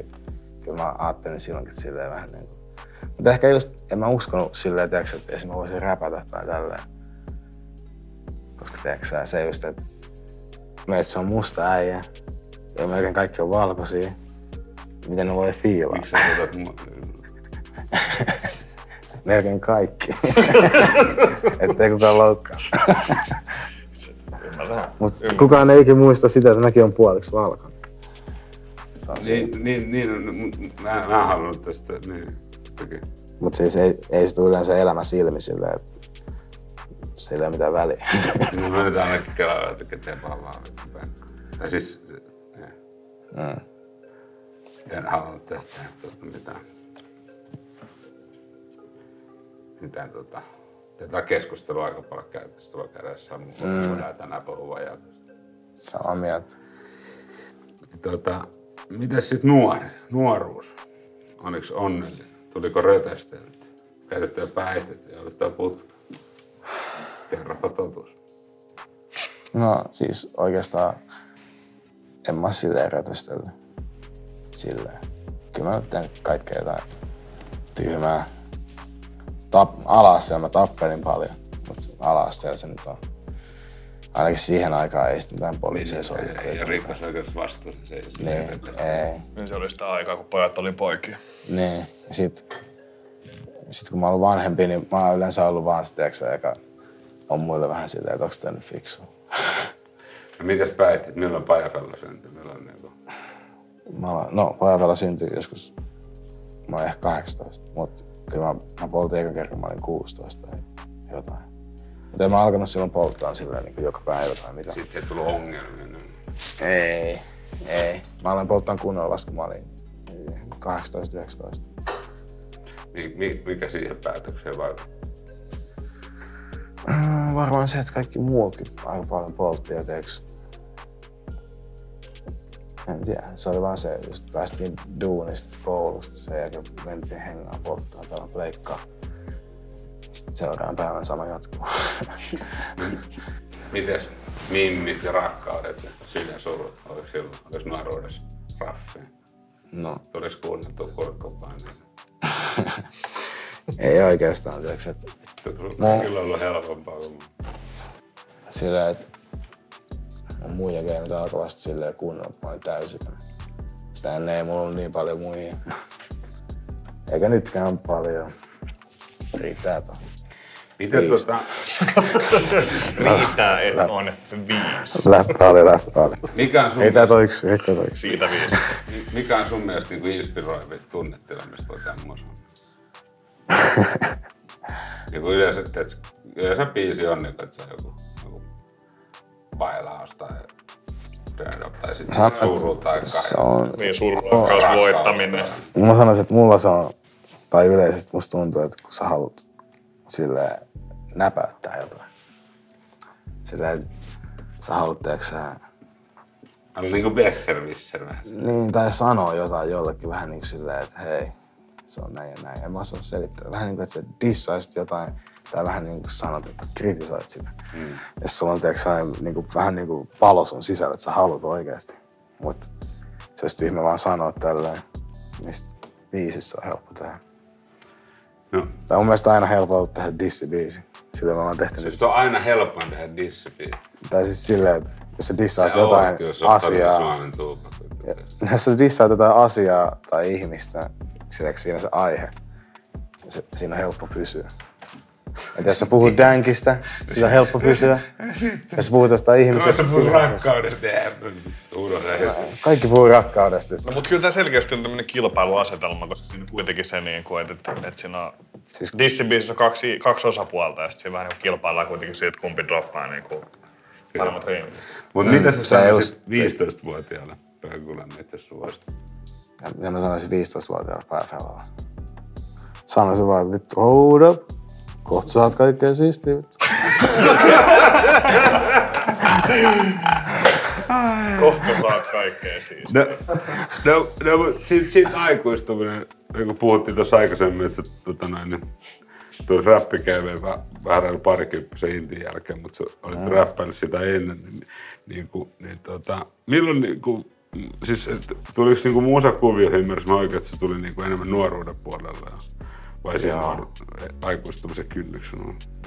Kyllä mä ajattelin silloinkin silleen vähän niinku... Mutta ehkä just en mä uskonut silleen, tiiäks, että esim. Mä voisin räpätä tai tälleen. Koska tiiäks sä, se just, että meissä on musta äijä ja melkein kaikki on valkoisia. Miten ne voi fiilaa? Miksi sä otat mua? Melkein kaikki. Ettei kukaan loukkaa. Mutta kukaan ei ikinä muista sitä, että mäkin on puoliksi valkoinen. Niin, mä en halunnut tästä, niin. Mutta siis ei se tule yleensä elämä silmi silleen, että se ei ole mitään väliä. No mä nyt ainakin kelaan, että ketään vaan tai siis, niin. En halunnut tästä mitään. Tätä keskustelua aika paljon käytössä tuolla kädessä, mutta voidaan tänään puhua jatkosta. Samaa mieltä. Mites sit nuoruus? Oliko onnellinen? Tuliko rötöstelty? käytetään päihteitä ja otetaan putkaa. Kerropa totuus. No siis oikeastaan en mä silleen rätöstellyt silleen. Kyllä mä oon tehnyt kaikkea jotain tyhmää. Ala-asteella mä tappelin paljon, mutta ala-asteella se nyt on. Ainakin siihen aikaan ei sitten mitään poliisia soittaa. Ei rikosoikeus vastuus. Niin se oli sitä aikaa, kun pojat oli poikia. Niin. Sitten kun mä oon ollut vanhempi, niin mä oon yleensä ollut vaan se, joka on muille vähän silleen, että onko tämä nyt fiksua. No mitäs päätit? Milloin Paja Fella syntyi? No Paja Fella syntyi joskus, mä olin ehkä 18, mutta kyllä mä poltin eka kerran, mä olin 16 tai jotain. Mutta en mä alkanut silloin polttaa silleen niin joka päivä tai mitä. Sitten ei tullut ongelmia? No. Ei. Mä aloin polttaa kunnolla vasta, kun mä olin 18-19. Mikä siihen päätökseen vaikutti? Varmaan se, että kaikki muukin aika paljon poltti ja teeks. En tiedä, se oli vaan se, just päästiin duunista, koulusta, sen jälkeen mentiin hengaan polttaa täällä pleikkaa. Sitten seuraan päivän sama jatkuu. Mites mimmit ja rakkaudet ja sydänsurut? Oliko nuoruudessa raffeen? No. Tulis kuunneltua kurkkupaineja? Ei oikeastaan, tiiäks, että... Kyllä on ollut helpompaa kuin mun. Silleen, että muija keinot alkoi vasta silleen kunnolla, kun mä olin täysikäinen. Sitä ennen ei mulla ollut niin paljon muijia. Eikä nytkään paljon. Riittää tohon. Miten viisi. Riittää, että on viisi. Läppä oli. Ei tää toiksi. Siitä viisi. Mikä on sun mielestä niin inspiroivia tunnetilamista vai tämmöisen? Niin kuin yleensä biisi on, niin että se on joku bailaus tai suru tai kai. Niin, surkaus voittaminen. Mä sanoisin, että mulla se on, tai yleisesti musta tuntuu, että kun sä haluat silleen näpäyttää jotain. Silleen, että sä haluat, teeksä... Niinku besservisser vähän. Niin, tai sanoo jotain jollekin vähän niinku silleen, että hei. Se on näin ja näin. En mä osaa selittää. Vähän niinku, että sä dissaisit jotain tai vähän niinku sanot, että kritisoit sitä. Ja sulla on teeksi niinku, vähän niinku palo sun sisällä, että sä haluat oikeesti. Mut se olisi tyhmä vaan sanoa tälleen. Niistä biisissä on helppo tehdä. No. Tai mun mielestä aina helppo ollut tehdä dissibiisi. Silleen mä oon tehty... Siis on aina helppoin tehdä dissibiisi. Tai siis silleen, että jos sä dissaat jotain asiaa... Jos sä dissaat jotain asiaa tai ihmistä, silleksi siinä se aihe, siinä on helppo pysyä. Et jos sä puhut dänkistä, siinä on helppo pysyä. Jos sä puhut jostain ihmisestä... No, sä puhut rakkaudesta ja unohdaan. Kaikki puhuu rakkaudesta. No, mutta kyllä tää selkeästi on tämmönen kilpailuasetelma, koska siinä kuitenkin se niin kuin, että siinä on... Siis dissibiisissä on kaksi osapuolta ja sit siinä vähän niin kuin kilpaillaan kuitenkin siitä, että kumpi droppaa niin kuin paremmat riimit. Mut mitä sä sanoisit 15-vuotiaana Pöhkölämme itse suosittaa? Ja mä sanoisin 15-vuotiaana Päivällä. Sanoisin vaan, että vittu, hold up. Kohta saat kaikkea siistiä, vittu. Kohta saat kaikkea siistiä. No, mutta siitä aikuistuminen, niin kuin puhuttiin tuossa aikaisemmin, että tuli räppikäiveen vähän reilu parikymppisen intin jälkeen, mutta sä olit räppäillyt sitä ennen. Milloin niinku... Siis tuliko niinku musakuvio, ymmärrys mä oikein, että se tuli niinku enemmän nuoruuden puolella vai siihen aikuistumisen kynnyksen?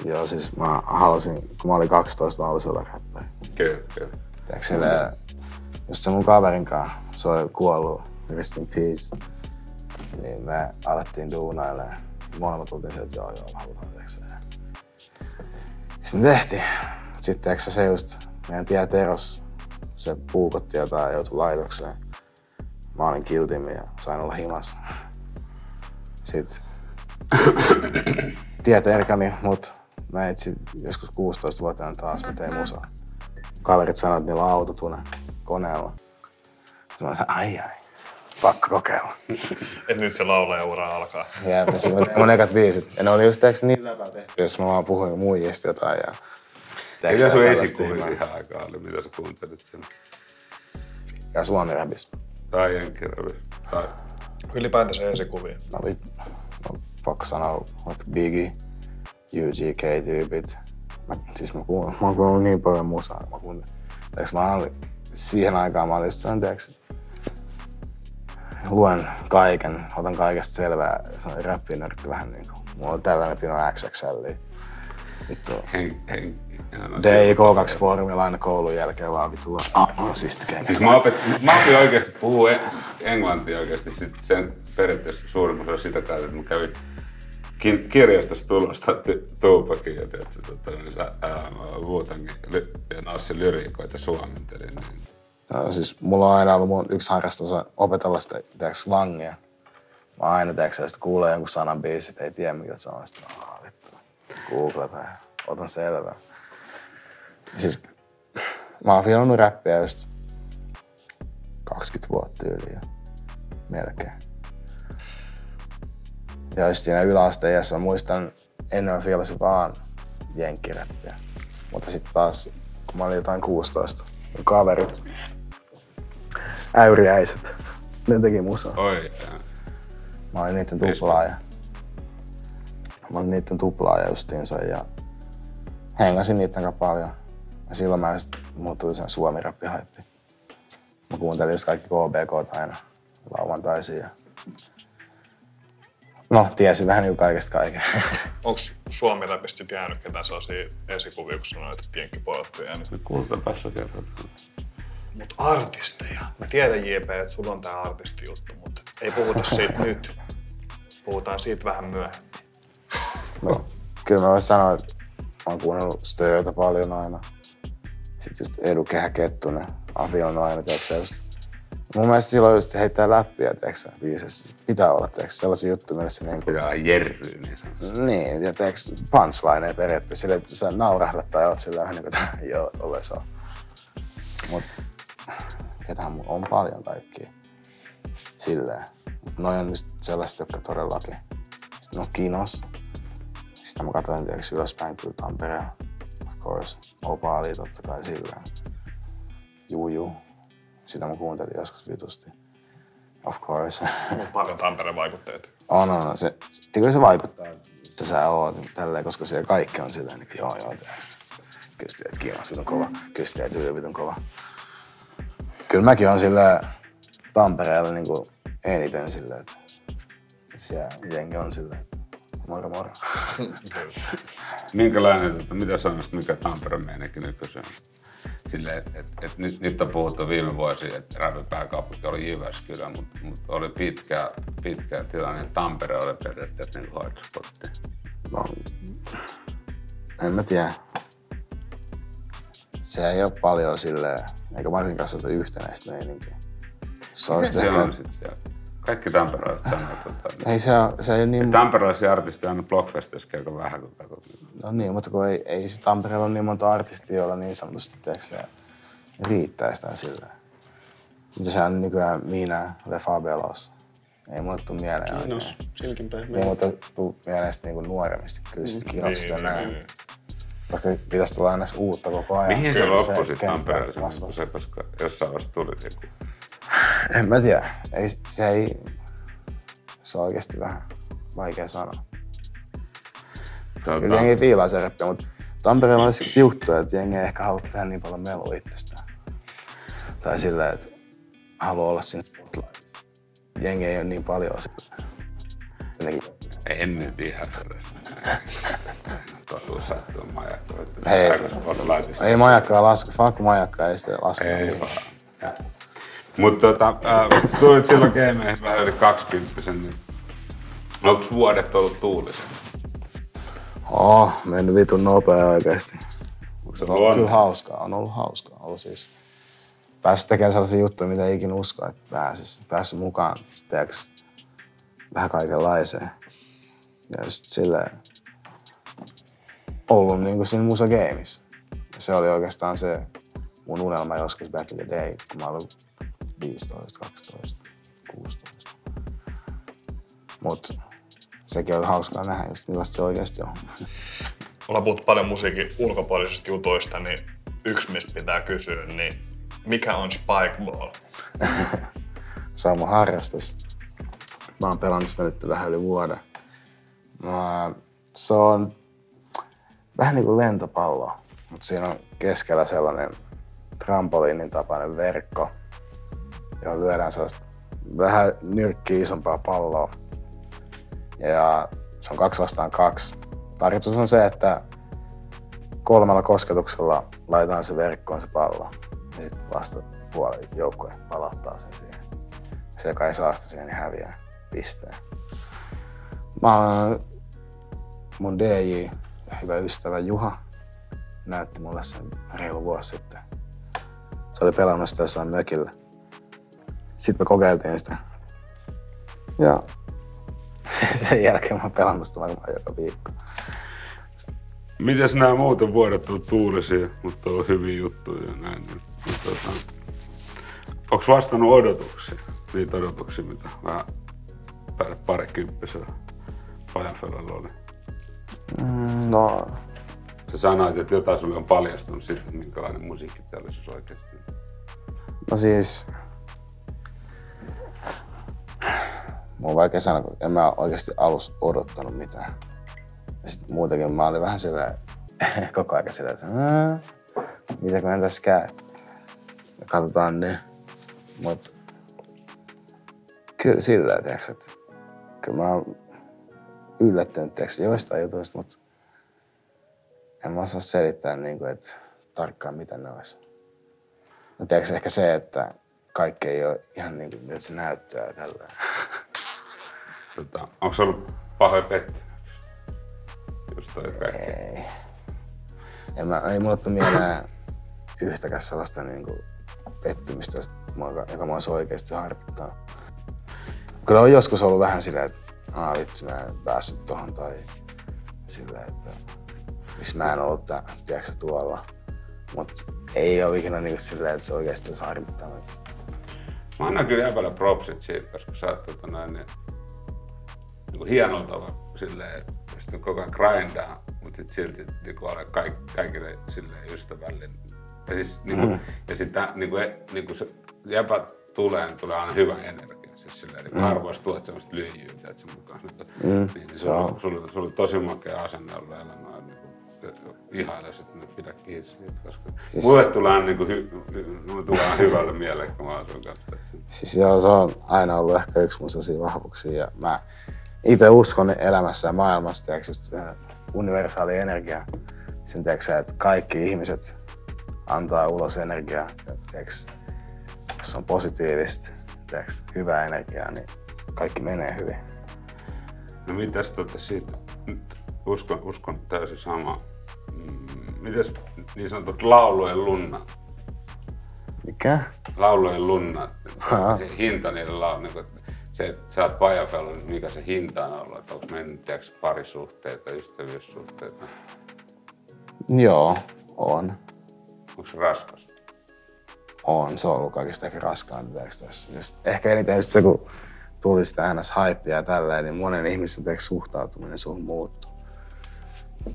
Joo, siis mä halusin, kun mä olin 12, mä halusin olla räppäri. Kyllä. Tiedätkö silleen, just se mun kaverinkaan, se oli kuollut, rest in peace, niin me alettiin duunailemaan. Molemmat oltiin sieltä, että joo, mä halutaan tehdä. Sitten me tehtiin. Sitten tiedätkö se just, meidän tiet eros. Se puukotti jotain ja joutui laitokseen. Mä olin kiltimmin ja sain olla himas. Sitten tiet erkani, mut mä etsin joskus 16-vuotiaana taas, mä tein musaa. Kaverit sanoivat, että niillä on autotune koneella. Sitten mä sanoin, ai, pakko kokeilla. Et nyt se laulajaura alkaa. Jep, ja sitten mun ekat biisit. Ja ne oli just niin läpää tehty, jos mä vaan puhuin muijista jotain. Ja mitä sun esikuvi siihen aikaan oli? Mitä sä kuuntelit siellä? Ja suomi-räbis. Tai jenkki-räbis. Tai... Ylipäätänsä esikuvia. No vittu. pakko sanoa, vaikka Biggie, UGK-tyypit. Mä oon kuullut niin paljon musaa. Siihen aikaan mä olin just sellainen, luen kaiken, otan kaikesta selvää. Se oli räppinörtti vähän niinku. Mulla oli tällainen pino XXL. DIK2-foorumilla aina koulun jälkeen vaan vittu siisti kengät. Siis mä opin oikeesti puhua englantia oikeesti. Sit sen periaatteessa suurin osa sitä täältä, että mä kävin kirjastossa tulostaa Tupakia ja tiiätkö, Wu-Tangin ja Nassin lyriikoita suomentelin. Niin. No, siis mulla on aina ollut yksi harrastus opetella sitä slangia. Mä aina kuulee jonkun sanan biisit, ei tiedä mitä se on. Sitten vittu, googlata ja otan selvää. Siis mä oon filannut räppiä just 20 vuotta yli melkein. Ja just siinä yläasteiässä mä muistan, ennen mä filasin vaan jenkkiräppiä. Mutta sitten taas, kun mä olin jotain 16, niin kaverit, äyriäiset, ne teki musaa. Oi. Mä olin niitten tuplaaja. Justiinsa ja hengasin niitten kanssa paljon. Ja silloin mä just muuttui sen suomi-rappi-haippiin. Mä kuuntelin just kaikki KBK:t aina lauantaisiin. Ja... No, tiesin vähän niin kaikesta kaiken. Onks suomi-rapista jäänyt ketään sellaisia esikuvia, kun sanoit, että jenkkipojat on jäänyt? Kultapossukerho. Mut artisteja. Mä tiedän, JP, että sulla on tää artistijuttu, mutta ei puhuta siitä nyt. Puhutaan siitä vähän myöhemmin. No, kyllä mä voisin sanoa, että mä oon kuunnellut Stöötä paljon aina. Sitten just Edu Kehäkettunen, Afionoa aina, tiedätkö just. Mun mielestä silloin just heittää läppiä, teeksä, biisessä. Pitää olla, teeksä, sellaisia juttuja, millä se niinku... Pitää jerryy, niin sanotusti. Niin, ja teeksä punchlineja periaatteessa silleen, että sä naurahdat tai oot sillä vähän niinku, että joo, tolle se on. Mut... Ketähän mun on paljon kaikkia. Silleen. Mut noi on just sellaiset, jotka todellakin... Sitten on Kinos. Sitten mä katsoin teeksi ylöspäin kyllä Tampereen. Of course. Opaali totta kai silleen. Juju. Sitä mä kuuntelin joskus vitusti. Of course. Mut paljon Tampereen vaikutteita. On. Kyllä se vaikuttaa, että sä oot tälleen, koska siellä kaikki on silleen, niin joo, teeksi. Kystijätkä on kova. Kystijätkä on kova. Kyllä mäkin on sille Tampereella niinku eniten sille, että siellä jengi on sille, että moro. Minkälainen, että mitä sanoisit, mikä Tampereen meininki nykyisin on? Silleen, että nyt on puhuttu viime vuosia, että räpin pääkaupunki oli Jyväskylä, mutta oli pitkä tilanne. Tampere oli periaatteessa niin kuin hoitspotti. No, en mä tiedä. Se ei oo paljon silleen, eikä varsinkaan sitä yhtenäistä meininkiä. Se on sitten ehkä... Kaikki tamperelaiset sanoo tuota. Ei se ei niin... Tamperelaisia artisteja on Blockfestissä käykö vähän kun katsot. No niin, mutta kun ei se Tampereella ole niin monta artistia, joilla niin sanotusti teeksä riittää sitä silleen. Mutta sehän on nykyään Miina Lefa Bellos. Ei mulle tuu mieleen. Kiinos, silkin pehmeä. Ei mulle tuu mieleen sitten niinku nuoremmista. Kyllä sit kiinnostaa näin. Vaikka pitäisi tulla aina uutta koko ajan. Mihin se loppui sit Tampereella? Koska jossain vasta tuli niinku... En mä tiedä. Se on oikeesti vähän vaikea sanoa. Kyllä jengi fiilaa se räppiä, mutta Tampereella on siksi juttuja, että jengi ei ehkä halua tehdä niin paljon melua itsestään. Tai silleen, että haluaa olla siinä spotlight. Jengi ei ole niin paljon sillä. En nyt ihan totuus sattuu majakkoon. Ei majakkaa laske. Fuck majakkaa, ei sitä laske. Ei vaan. Mutta tulit silloin keimeihin vähän yli 20-sen, niin onko vuodet ollut tuulisen? Mennyt vitun nopea oikeesti. On kyllä hauskaa, on ollut hauskaa. Ollut siis päässyt tekemään sellaisia juttuja, mitä ei ikinä usko, että päässyt mukaan, teeks, vähän kaikenlaiseen. Ja just silleen ollut niinku siinä musageimissä. Se oli oikeastaan se mun unelma joskus back in the day, kun mä olin 15, 12, 16. Mut sekin oli hauskaa nähdä just millaista se oikeesti on. Ollaan puhuttu paljon musiikin ulkopuolisista jutuista, niin yksi mistä pitää kysyä, niin mikä on Spikeball? Se on mun harrastus. Mä oon pelannut sitä nyt vähän yli vuoden. Se on vähän niin kuin lentopallo, mutta siinä on keskellä sellainen trampoliinin tapainen verkko, johon lyödään sellaista vähän nyrkkiä isompaa palloa. Ja se on 2 vastaan 2. Tarkoitus on se, että 3 kosketuksella laitetaan se verkkoon se pallo ja sitten vastapuolen joukkue palauttaa sen siihen. Se, joka ei saasta siihen, niin häviää pisteen. Mun DJ ja hyvä ystävä Juha näytti mulle sen reilu vuosi sitten. Se oli pelannut sitä jossain mökillä. Sitten me kokeiltiin sitä. Ja sen jälkeen mä oon pelannut sitä varmaan joka viikko. Mites nää muuten vuodet on tuulisia, mutta on hyviä juttuja ja näin. Onks vastannut odotuksia? Niitä odotuksia, mitä vähän päälle parikymppisellä Paja Fellalla oli. No. Sä sanoit, että jotain sulle on paljastunut siitä, että minkälainen musiikkiteollisuus oikeesti. No siis... Mun on vaikea sanoa, kun en mä oikeesti alussa odottanut mitään. Sitten muutenkin mä olin vähän silleen, koko ajan silleen, että mitäköhän tässä käy. Katsotaan ne. Mut kyllä silleen, tiiäks, että kyllä mä oon yllättynyt, tiiäks, joistain jutuista, mut en mä osaa selittää niinku, et tarkkaan mitä ne ois. No tiiäks, ehkä se, että kaikki ei oo ihan niinku, miltä se näyttää ja tälleen. Onks ollut pahoja pettymyksiä? Ei. Ei mulle tuu mieleen yhtäkään sellaista niinku pettymistä, joka mua olisi oikeesti harmittaa. Kyllä on joskus ollut vähän silleen, että vitsi, mä en päässyt tohon, tai silleen, että miksi mä en ollut tiiäksä, tuolla. Mut ei oo ikinä niinku silleen, että se oikeesti olisi harmittanut. Mä annan kyllä ihan paljon propsit siitä, koska sä oot niin hienolla tavalla silleen, että pystyy koko ajan grindaa, mutta sit silti niin olen kaikille silleen ystävällinen. Ja siis niinku se jäpä tulee, niin tulee aina hyvä energia. Siis silleen niin harvoista tuot semmoista lyijyytä, että se mukaan niin sulla on tosi makea asenne ollut elämää. Ihailes, että ne pidä kiinni siitä, koska siis... mulle tullaan niinku hyvällä mieleen, kun mä oon sun kanssa. Siis joo, se on aina ollut ehkä yksi mun sellaisia vahvuuksia ja mä itse uskon elämässä ja maailmassa, tiiäks, just sellainen universaali energia. Sen tiiäks, että kaikki ihmiset antaa ulos energiaa, tiiäks, jos se on positiivista, tiiäks, hyvää energiaa, niin kaikki menee hyvin. No mitäs siitä? Uskon täysin samaa. Mites niin sanotut laulujen lunnat? Mikä? Laulujen lunnat. Se hinta niillä lauluilla. Sä oot Paja Fellalla, niin mikä se hinta on ollut? Onko mennyt parisuhteita, ystävyyssuhteita? Joo, on. Onko se raskas? On, se on ollut kaikista ehkä raskaampi tässä. Just, ehkä eniten se, kun tuli sitä NS-hypeä ja tälleen, niin monen ihmisen suhtautuminen suhun muuttuu.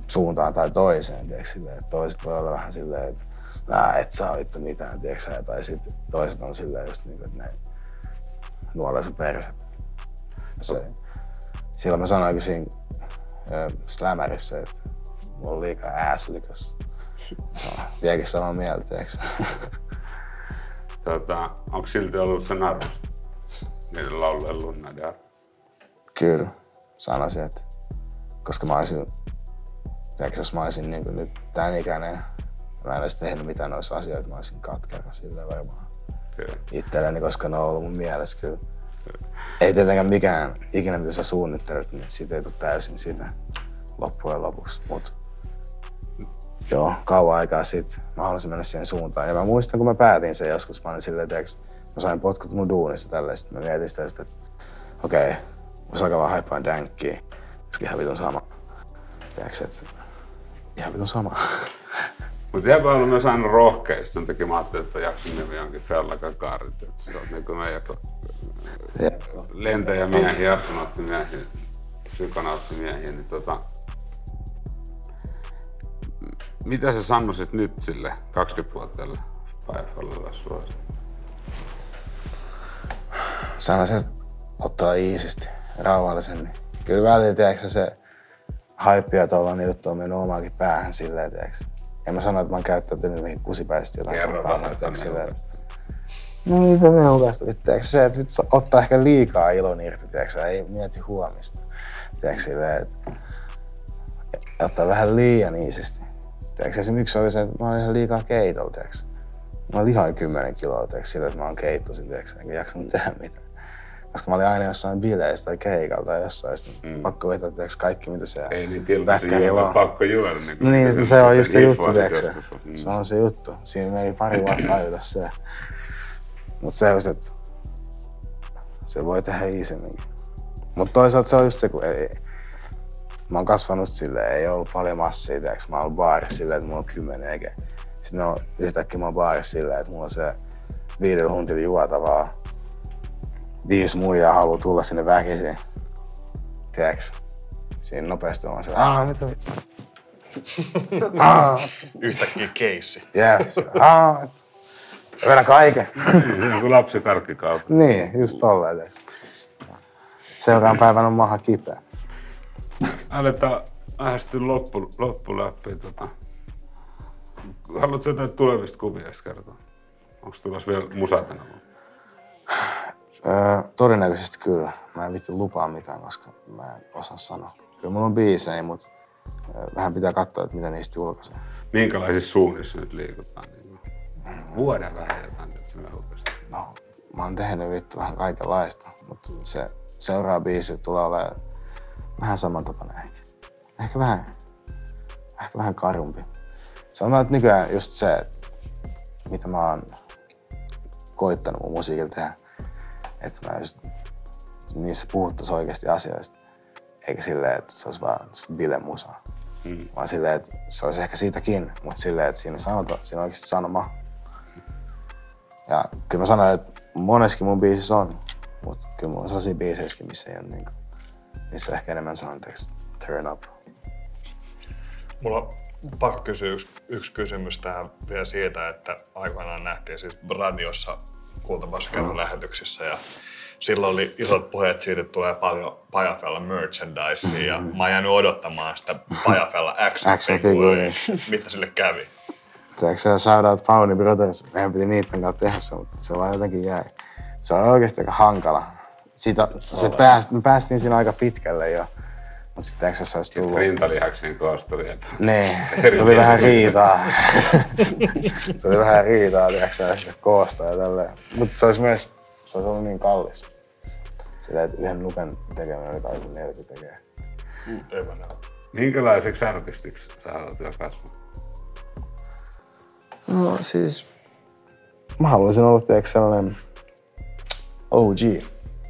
Suuntaan tai toiseen, tiiäks, silleen, että toiset voi olla vähän silleen, että et saa vittu mitään, tiiäks, tai sitten toiset on silleen just niinku, että ne nuolee sun perset. Silloin mä sanoinkin siinä slämärissä, että mulla on liikaa ass-likas. Vieläkin samaa mieltä, tiiäks. Onko silti ollut sen arvosta? Niiden laulujen lunnaiden arvosta? Kyllä, sanoisin, että koska mä olisin jos mä olisin niin nyt tän ikäinen, mä en olisi tehnyt mitään noissa asioita, mä olisin katkera silleen varmaan itselleni, koska ne on ollut mun mielessä kyllä. Ei tietenkään mikään ikinä, mitä sä suunnittelet, niin siitä ei tule täysin sitä loppujen lopuksi. Mut joo, kauan aikaa sitten mä halusin mennä siihen suuntaan. Ja mä muistan, kun mä päätin sen joskus, mä olin silleen, mä sain potkut mun duunissa tälleen, sit mä mietin sitä, että okei, vois alkaa vaan haipaan dänkkiä, koska ihan vitun sama. Tiiäks, et ihan vitun sama. Mut jäpä on myös aina rohkeista, sen takia mä ajattelin, että jaksin nimi onkin Fella Gagarin. Et sä oot niinku meijä lentäjämiehiä, astronauttimiehiä, psykonauttimiehiä, niin mitä sä sanoisit nyt sille 20-vuotiaalle Paja Fellalle suosin? Sanoisin, että ottaa iisisti, rauhallisemmin. Kyllä välillä, tiiäks, se hypeä tuollainen juttu on mennyt omaakin päähän silleen, teeksi. En mä sano, että mä oon käyttäytynyt niihin kusipäisesti jotain. Kerro vaan, että silleen. No niinpä me hukasta, teeksi se, että ottaa ehkä liikaa ilon irti, teeksi, ei mieti huomista. Teeksi silleen, että ottaa vähän liian iisisti. Teeksi esimerkiksi oli se, että mä olin ihan liikaa keitolla, teeksi. Mä lihoin 10 kiloa, teeksi sillä, että mä oon keittosin, teeksi, enkä jaksanut tehdä mitään. Koska mä olin aina jossain bileistä tai keikalta tai jossain, pakko vetää kaikki mitä se ei niin tilkisi vaan pakko juoda. Niin, no niin se on just se juttu, se on se juttu. Siinä meni pari vuotta ajuta se. Mut se on se, että se voi tehdä iisemminkin. Mut toisaalta se on just se, kun ei, mä oon kasvanut silleen, ei ollut paljon massia, teeks. Mä oon ollut baarissa silleen, että mulla on 10 eikä. Sitten on yhtäkkiä mä oon baarissa silleen, että mulla on se 5 huntilla juotavaa. 5 muijaa haluaa tulla sinne väkisin, tiedäks? Siinä nopeasti ollaan siellä, mitä vittu? Yhtäkkiä keissi. Yes. Ja vedän kaiken. Joku lapsi karkkikauppa. Niin, just tolleen, tiedäks? Seuraavan päivän on maha kipeä. Aletaan lähestyä loppuläppiin. Haluatko sä jotain tulevista kuvia kertoa? Onks tulossa vielä musaa tänä vuonna? Todennäköisesti kyllä. Mä en vittu lupaa mitään, koska mä en osaa sanoa. Kyllä mulla on biisejä, mutta vähän pitää katsoa, että mitä niistä julkaisee. Minkälaisissa suunnissa nyt liikutaan? Vuoden vähän jotain, että me julkaistaan. No, mä oon tehnyt vittu vähän kaikenlaista, mutta se seuraava biisi tulee olemaan vähän samantapainen ehkä. Ehkä vähän karumpi. Sanotaan, että nykyään just se, mitä mä oon koittanut mun musiikilla tehdä. Että mä just niissä puhuttaisiin oikeasti asioista, eikä silleen, että se olisi vaan bilemusaa. Vaan silleen, että se olisi ehkä siitäkin, mutta silleen, että siinä on oikeasti sanoma. Ja kyllä mä sanoin, että moneskin mun biisissä on, mutta kyllä mulla on sellaisia biiseissäkin, missä ei ole niin kuin, missä on ehkä enemmän sanonteeksi turn up. Mulla on pakko kysyä yksi kysymys tähän vielä siitä, että aikoinaan nähtiin siis radiossa Kultapossukerhon lähetyksissä ja silloin oli isot puheet siitä, että tulee paljon Paja Fella merchandisea ja mä oon jäänyt odottamaan sitä Paja Fella action-figuria. Mitä sille kävi? Tiedätkö se shout out Pauni Brothers? Mehän piti niitten kanssa tehdä se, mutta se vaan jotenkin jäi. Se on oikeesti aika hankala. Me päästiin siinä aika pitkälle jo. Mut sit tiedätkö se olisi tullut... Rintalihaksen koosta vielä. Niin, tuli vähän riitaa. Tuli vähän riitaa, tiedätkö se koosta ja tälleen. Mut se olisi myös... Se olisi ollut niin kallis. Sillä et yhden lupen tekeminen oli kaikki 40 tekee. Ei vaan näin. Minkälaiseksi artistiksi sä haluat jo kasvaa? No siis... Mä haluaisin olla tiedätkö sellainen... OG,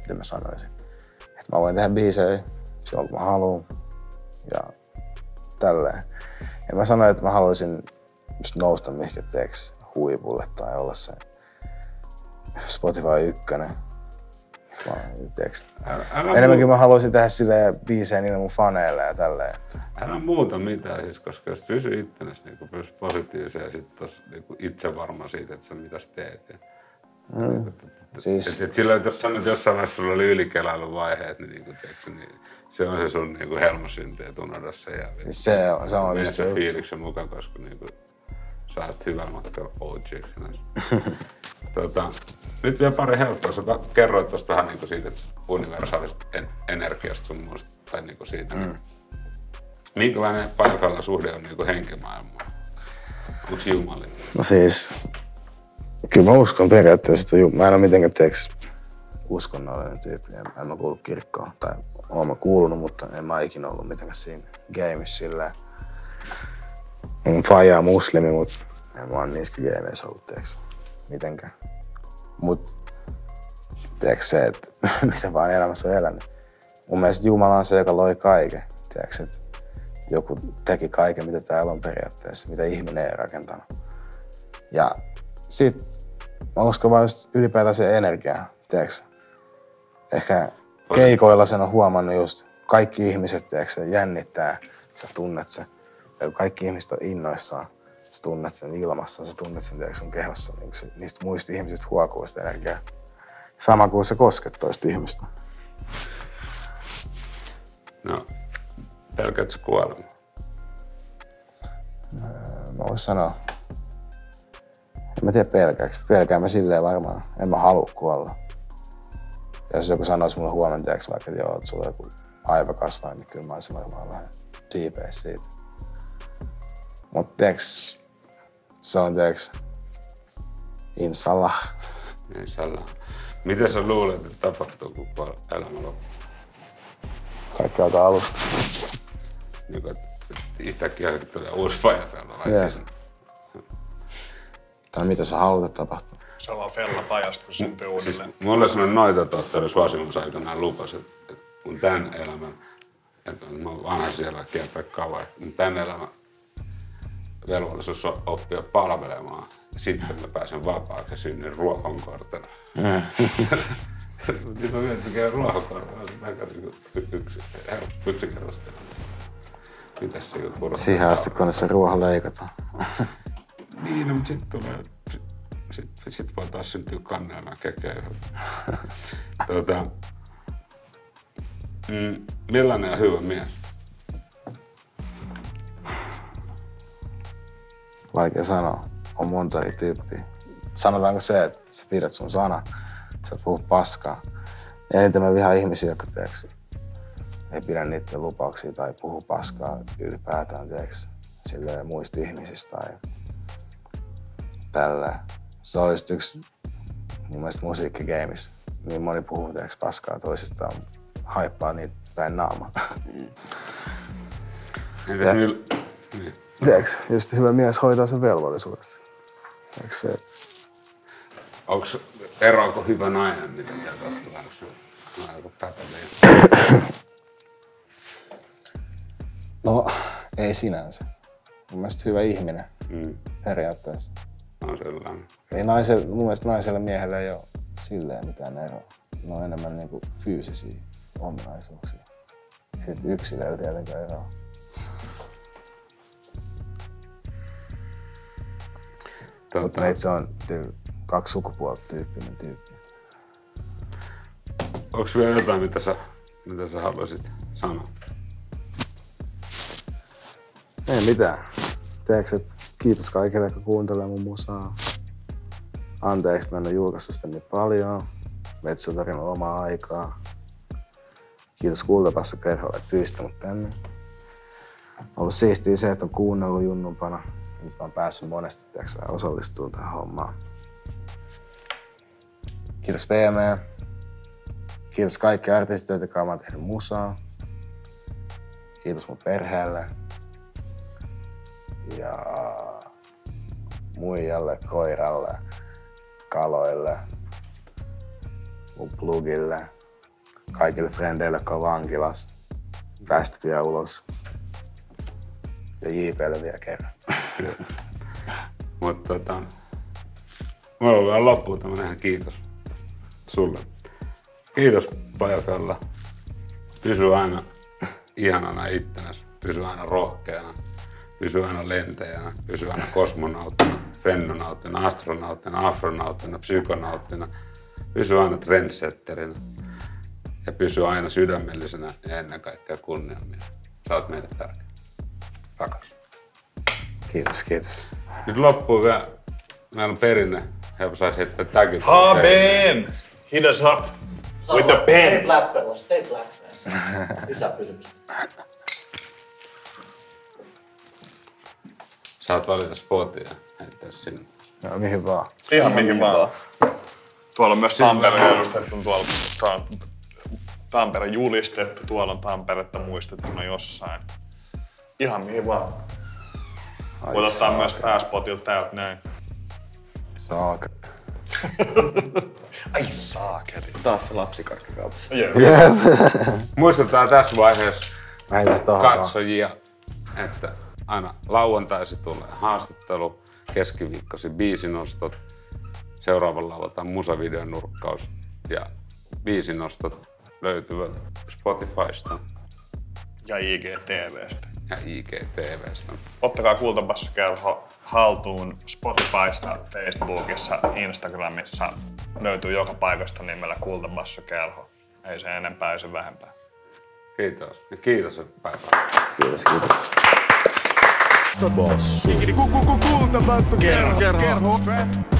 miten mä sanoisin. Et mä voin tehdä biisejä. Silloin kun mä haluun ja tälleen. Ja mä sanoin, että mä haluaisin just nousta mihinkä teeksi huipulle tai olla se Spotify 1. Enemmänkin mä haluaisin tehdä silleen biisejä niille mun faneille ja tälleen. Älä muuta mitään siis, koska jos pysy ittenäs niinku pysy positiiviseen ja sit tos niinku itse varma siitä, että sä mitäs teet. Ja... Siis... Silloin jos sanoit jossain vaiheessa sulla oli ylikelailun vaiheet, niin, niinku, teetkö, niin se on se sun niinku helmasynti, et unohda sen ja siis se on mene se fiiliksen mukaan, koska niinku, sä oot hyvällä matkalla OG-ksi näissä. Nyt vielä pari helppoa. Sä kerroit tosta vähän niinku siitä universaalisesta energiasta sun muusta, tai niinku siitä. Minkälainen Paja Fellan suhde on niinku henkimaailmaan? Onks jumalinen? No siis. Kyllä mä uskon periaatteessa, että mä en ole mitenkään teeksi uskonnollinen tyyppi, en mä kuullut kirkkoon, tai oon mä kuulunut, mutta en mä ikinä ollut mitenkään siinä gameissa silleen. Mun faija on muslimi, mutta en mä oon niissäkin gameissä ollut teeksi mitenkään. Mut teeksi se, että mitä vaan elämässä on elänyt. Mun mielestä Jumala on se, joka loi kaiken, teeksi, että joku teki kaiken, mitä täällä on periaatteessa, mitä ihminen ei rakentanut. Ja sitten mä uskon vaan just ylipäätään se energiaa, tiedätkö? Ehkä keikoilla sen on huomannut just, kaikki ihmiset, tiedätkö, jännittää, sä tunnet sen. Ja kun kaikki ihmiset on innoissaan, sä tunnet sen ilmassa, sä tunnet sen, tiedätkö, sun kehossa. Niin se, niistä muista ihmisistä huokuu sitä energiaa. Sama kuin sä kosket toista ihmistä. No, Pelkäätkö kuolemaa? Mä voin sanoa. En mä tiedä pelkääks. Pelkään mä silleen varmaan. En mä halua kuolla. Jos joku sanois mulle huomentajaksi vaikka, että joo, että sulla on joku aivakasvain, niin kyllä mä oisin varmaan vähän siipeis siitä. Mut tiiäks, se on tiiäks, inshallah. Inshallah. Mitä sä luulet, että tapahtuu, kun elämä loppuu? Kaikki alkaa alusta. Niin kun yhtäkkiä tulee uusi paja täällä laitteessa. Tai mitä sä haluat, että tapahtuu? Se on vaan Fella pajasta, kun syntyy uudelleen. Siis, mulla oli sellainen noitatohtori suosimusaikana lupas, että kun tän elämän, että mä oon vanha siellä kiertää kauan, kun tän elämän velvollisuus on oppia palvelemaan. Sitten mä pääsen vapaaksi ja synnyin ruohonkortena. Nyt mä mietin, mikä on ruohonkortena. Mä katsin yksi putsikerrostelu. Mitäs se juttu? Siihen asti, kun se ruoho leikataan. Niin, no, mutta sit tulee... Sitten voi taas syntyä kannelmaa kekeiltä. Millainen on hyvä mies? Vaikea sanoa. On monta eri tyyppiä. Sanotaanko se, että sä pidät sun sana, sä et puhu paskaa. Eniten mä vihaan ihmisiä, jotka teeks, ei pidä niitten lupauksia tai puhu paskaa ylipäätään teeks, silleen muista ihmisistä tai tälleen. Se on just yksi mun mielestä musiikkigeimissä. Niin moni puhuu teeks paskaa toisistaan, haippaa niitä päin naamaa. Teeks, just hyvä mies hoitaa sen velvollisuudet. Teeks se... Onks eroako hyvä nainen, mitä sieltä on tullut sun? Onko päteliä? No, ei sinänsä. Mun mielestä hyvä ihminen, periaatteessa. On sellainen. Ei mun mielestä naisella miehellä ei oo silleen mitään eroa. Ne on enemmän niinku fyysisiä ominaisuuksia. Sitten yksilöllä tietenkään eroa. Mutta meitä on kaksi sukupuolta tyyppinen tyyppi. Onko vielä jotain, mitä sä haluaisit sanoa? Ei mitään. Teekö, että kiitos kaikille, jotka kuuntelee mun musaa. Anteeksi, mä en ole julkaissut sitä niin paljon. Metsi on tarjonnut omaa aikaa. Kiitos Kultapossukerholle, että pyysitte mut tänne. On ollut siistiä se, että on kuunnellut junnumpana. Nyt mä oon päässyt monesti osallistumaan tähän hommaan. Kiitos PM. Kiitos kaikki artistit, jotka mä oon tehnyt musaa. Kiitos mun perheelle. Ja muijalle, koiralle, kaloille, mun plugille, kaikille frendeille, jotka on vankilas. Päästä vielä ulos. Ja JP:lle vielä kerran. Mutta mulla on vielä loppuun tämmönen kiitos sulle. Kiitos Paja Fella. Pysy aina ihanana ittenäsi, pysy aina rohkeana, pysy aina lentäjänä, pysy aina kosmonauttina, fennonautina, astronauttina, afronauttina, psykonauttina, pysy aina trendsetterina ja pysy aina sydämellisenä ja ennen kaikkea kunniamiehenä. Sä oot meille tärkeä. Rakas. Kiitos, kiitos. Nyt loppuun vielä. Meillä on perinne. Helppo saisi heittää tagit. HBM! Hit us up with the pen! Stay black fellow, stay black fellow. Lisää pysymistä. Saat valita spotin ja heittää sinne. No mihin vaan. Ihan mihin vaan. Tuolla on myös Tampereen edustettu. Tuolla on Tampere julistettu. Tuolla on Tamperetta muistettuna jossain. Ihan mihin vaan. Voit ottaa myös pääspotilta täältä näin. Saakeli. Ai saakeli. Taas se lapsikarkkikaupassa. Yeah. Muistetaan tässä vaiheessa katsojia, että aina lauantaisi tulee haastattelu, keskiviikkosi biisinostot, seuraavalla lauantain musavideon nurkkaus ja biisinostot löytyvät Spotifysta. Ja IGTVstä. Ja IGTVstä. Ottakaa Kultapossukerho haltuun Spotifysta, Facebookissa, Instagramissa. Löytyy joka paikasta nimellä Kultapossukerho. Ei se enempää, ei se vähempää. Kiitos. Kiitos, että pääsit. Kiitos, kiitos. Kultapossukerho.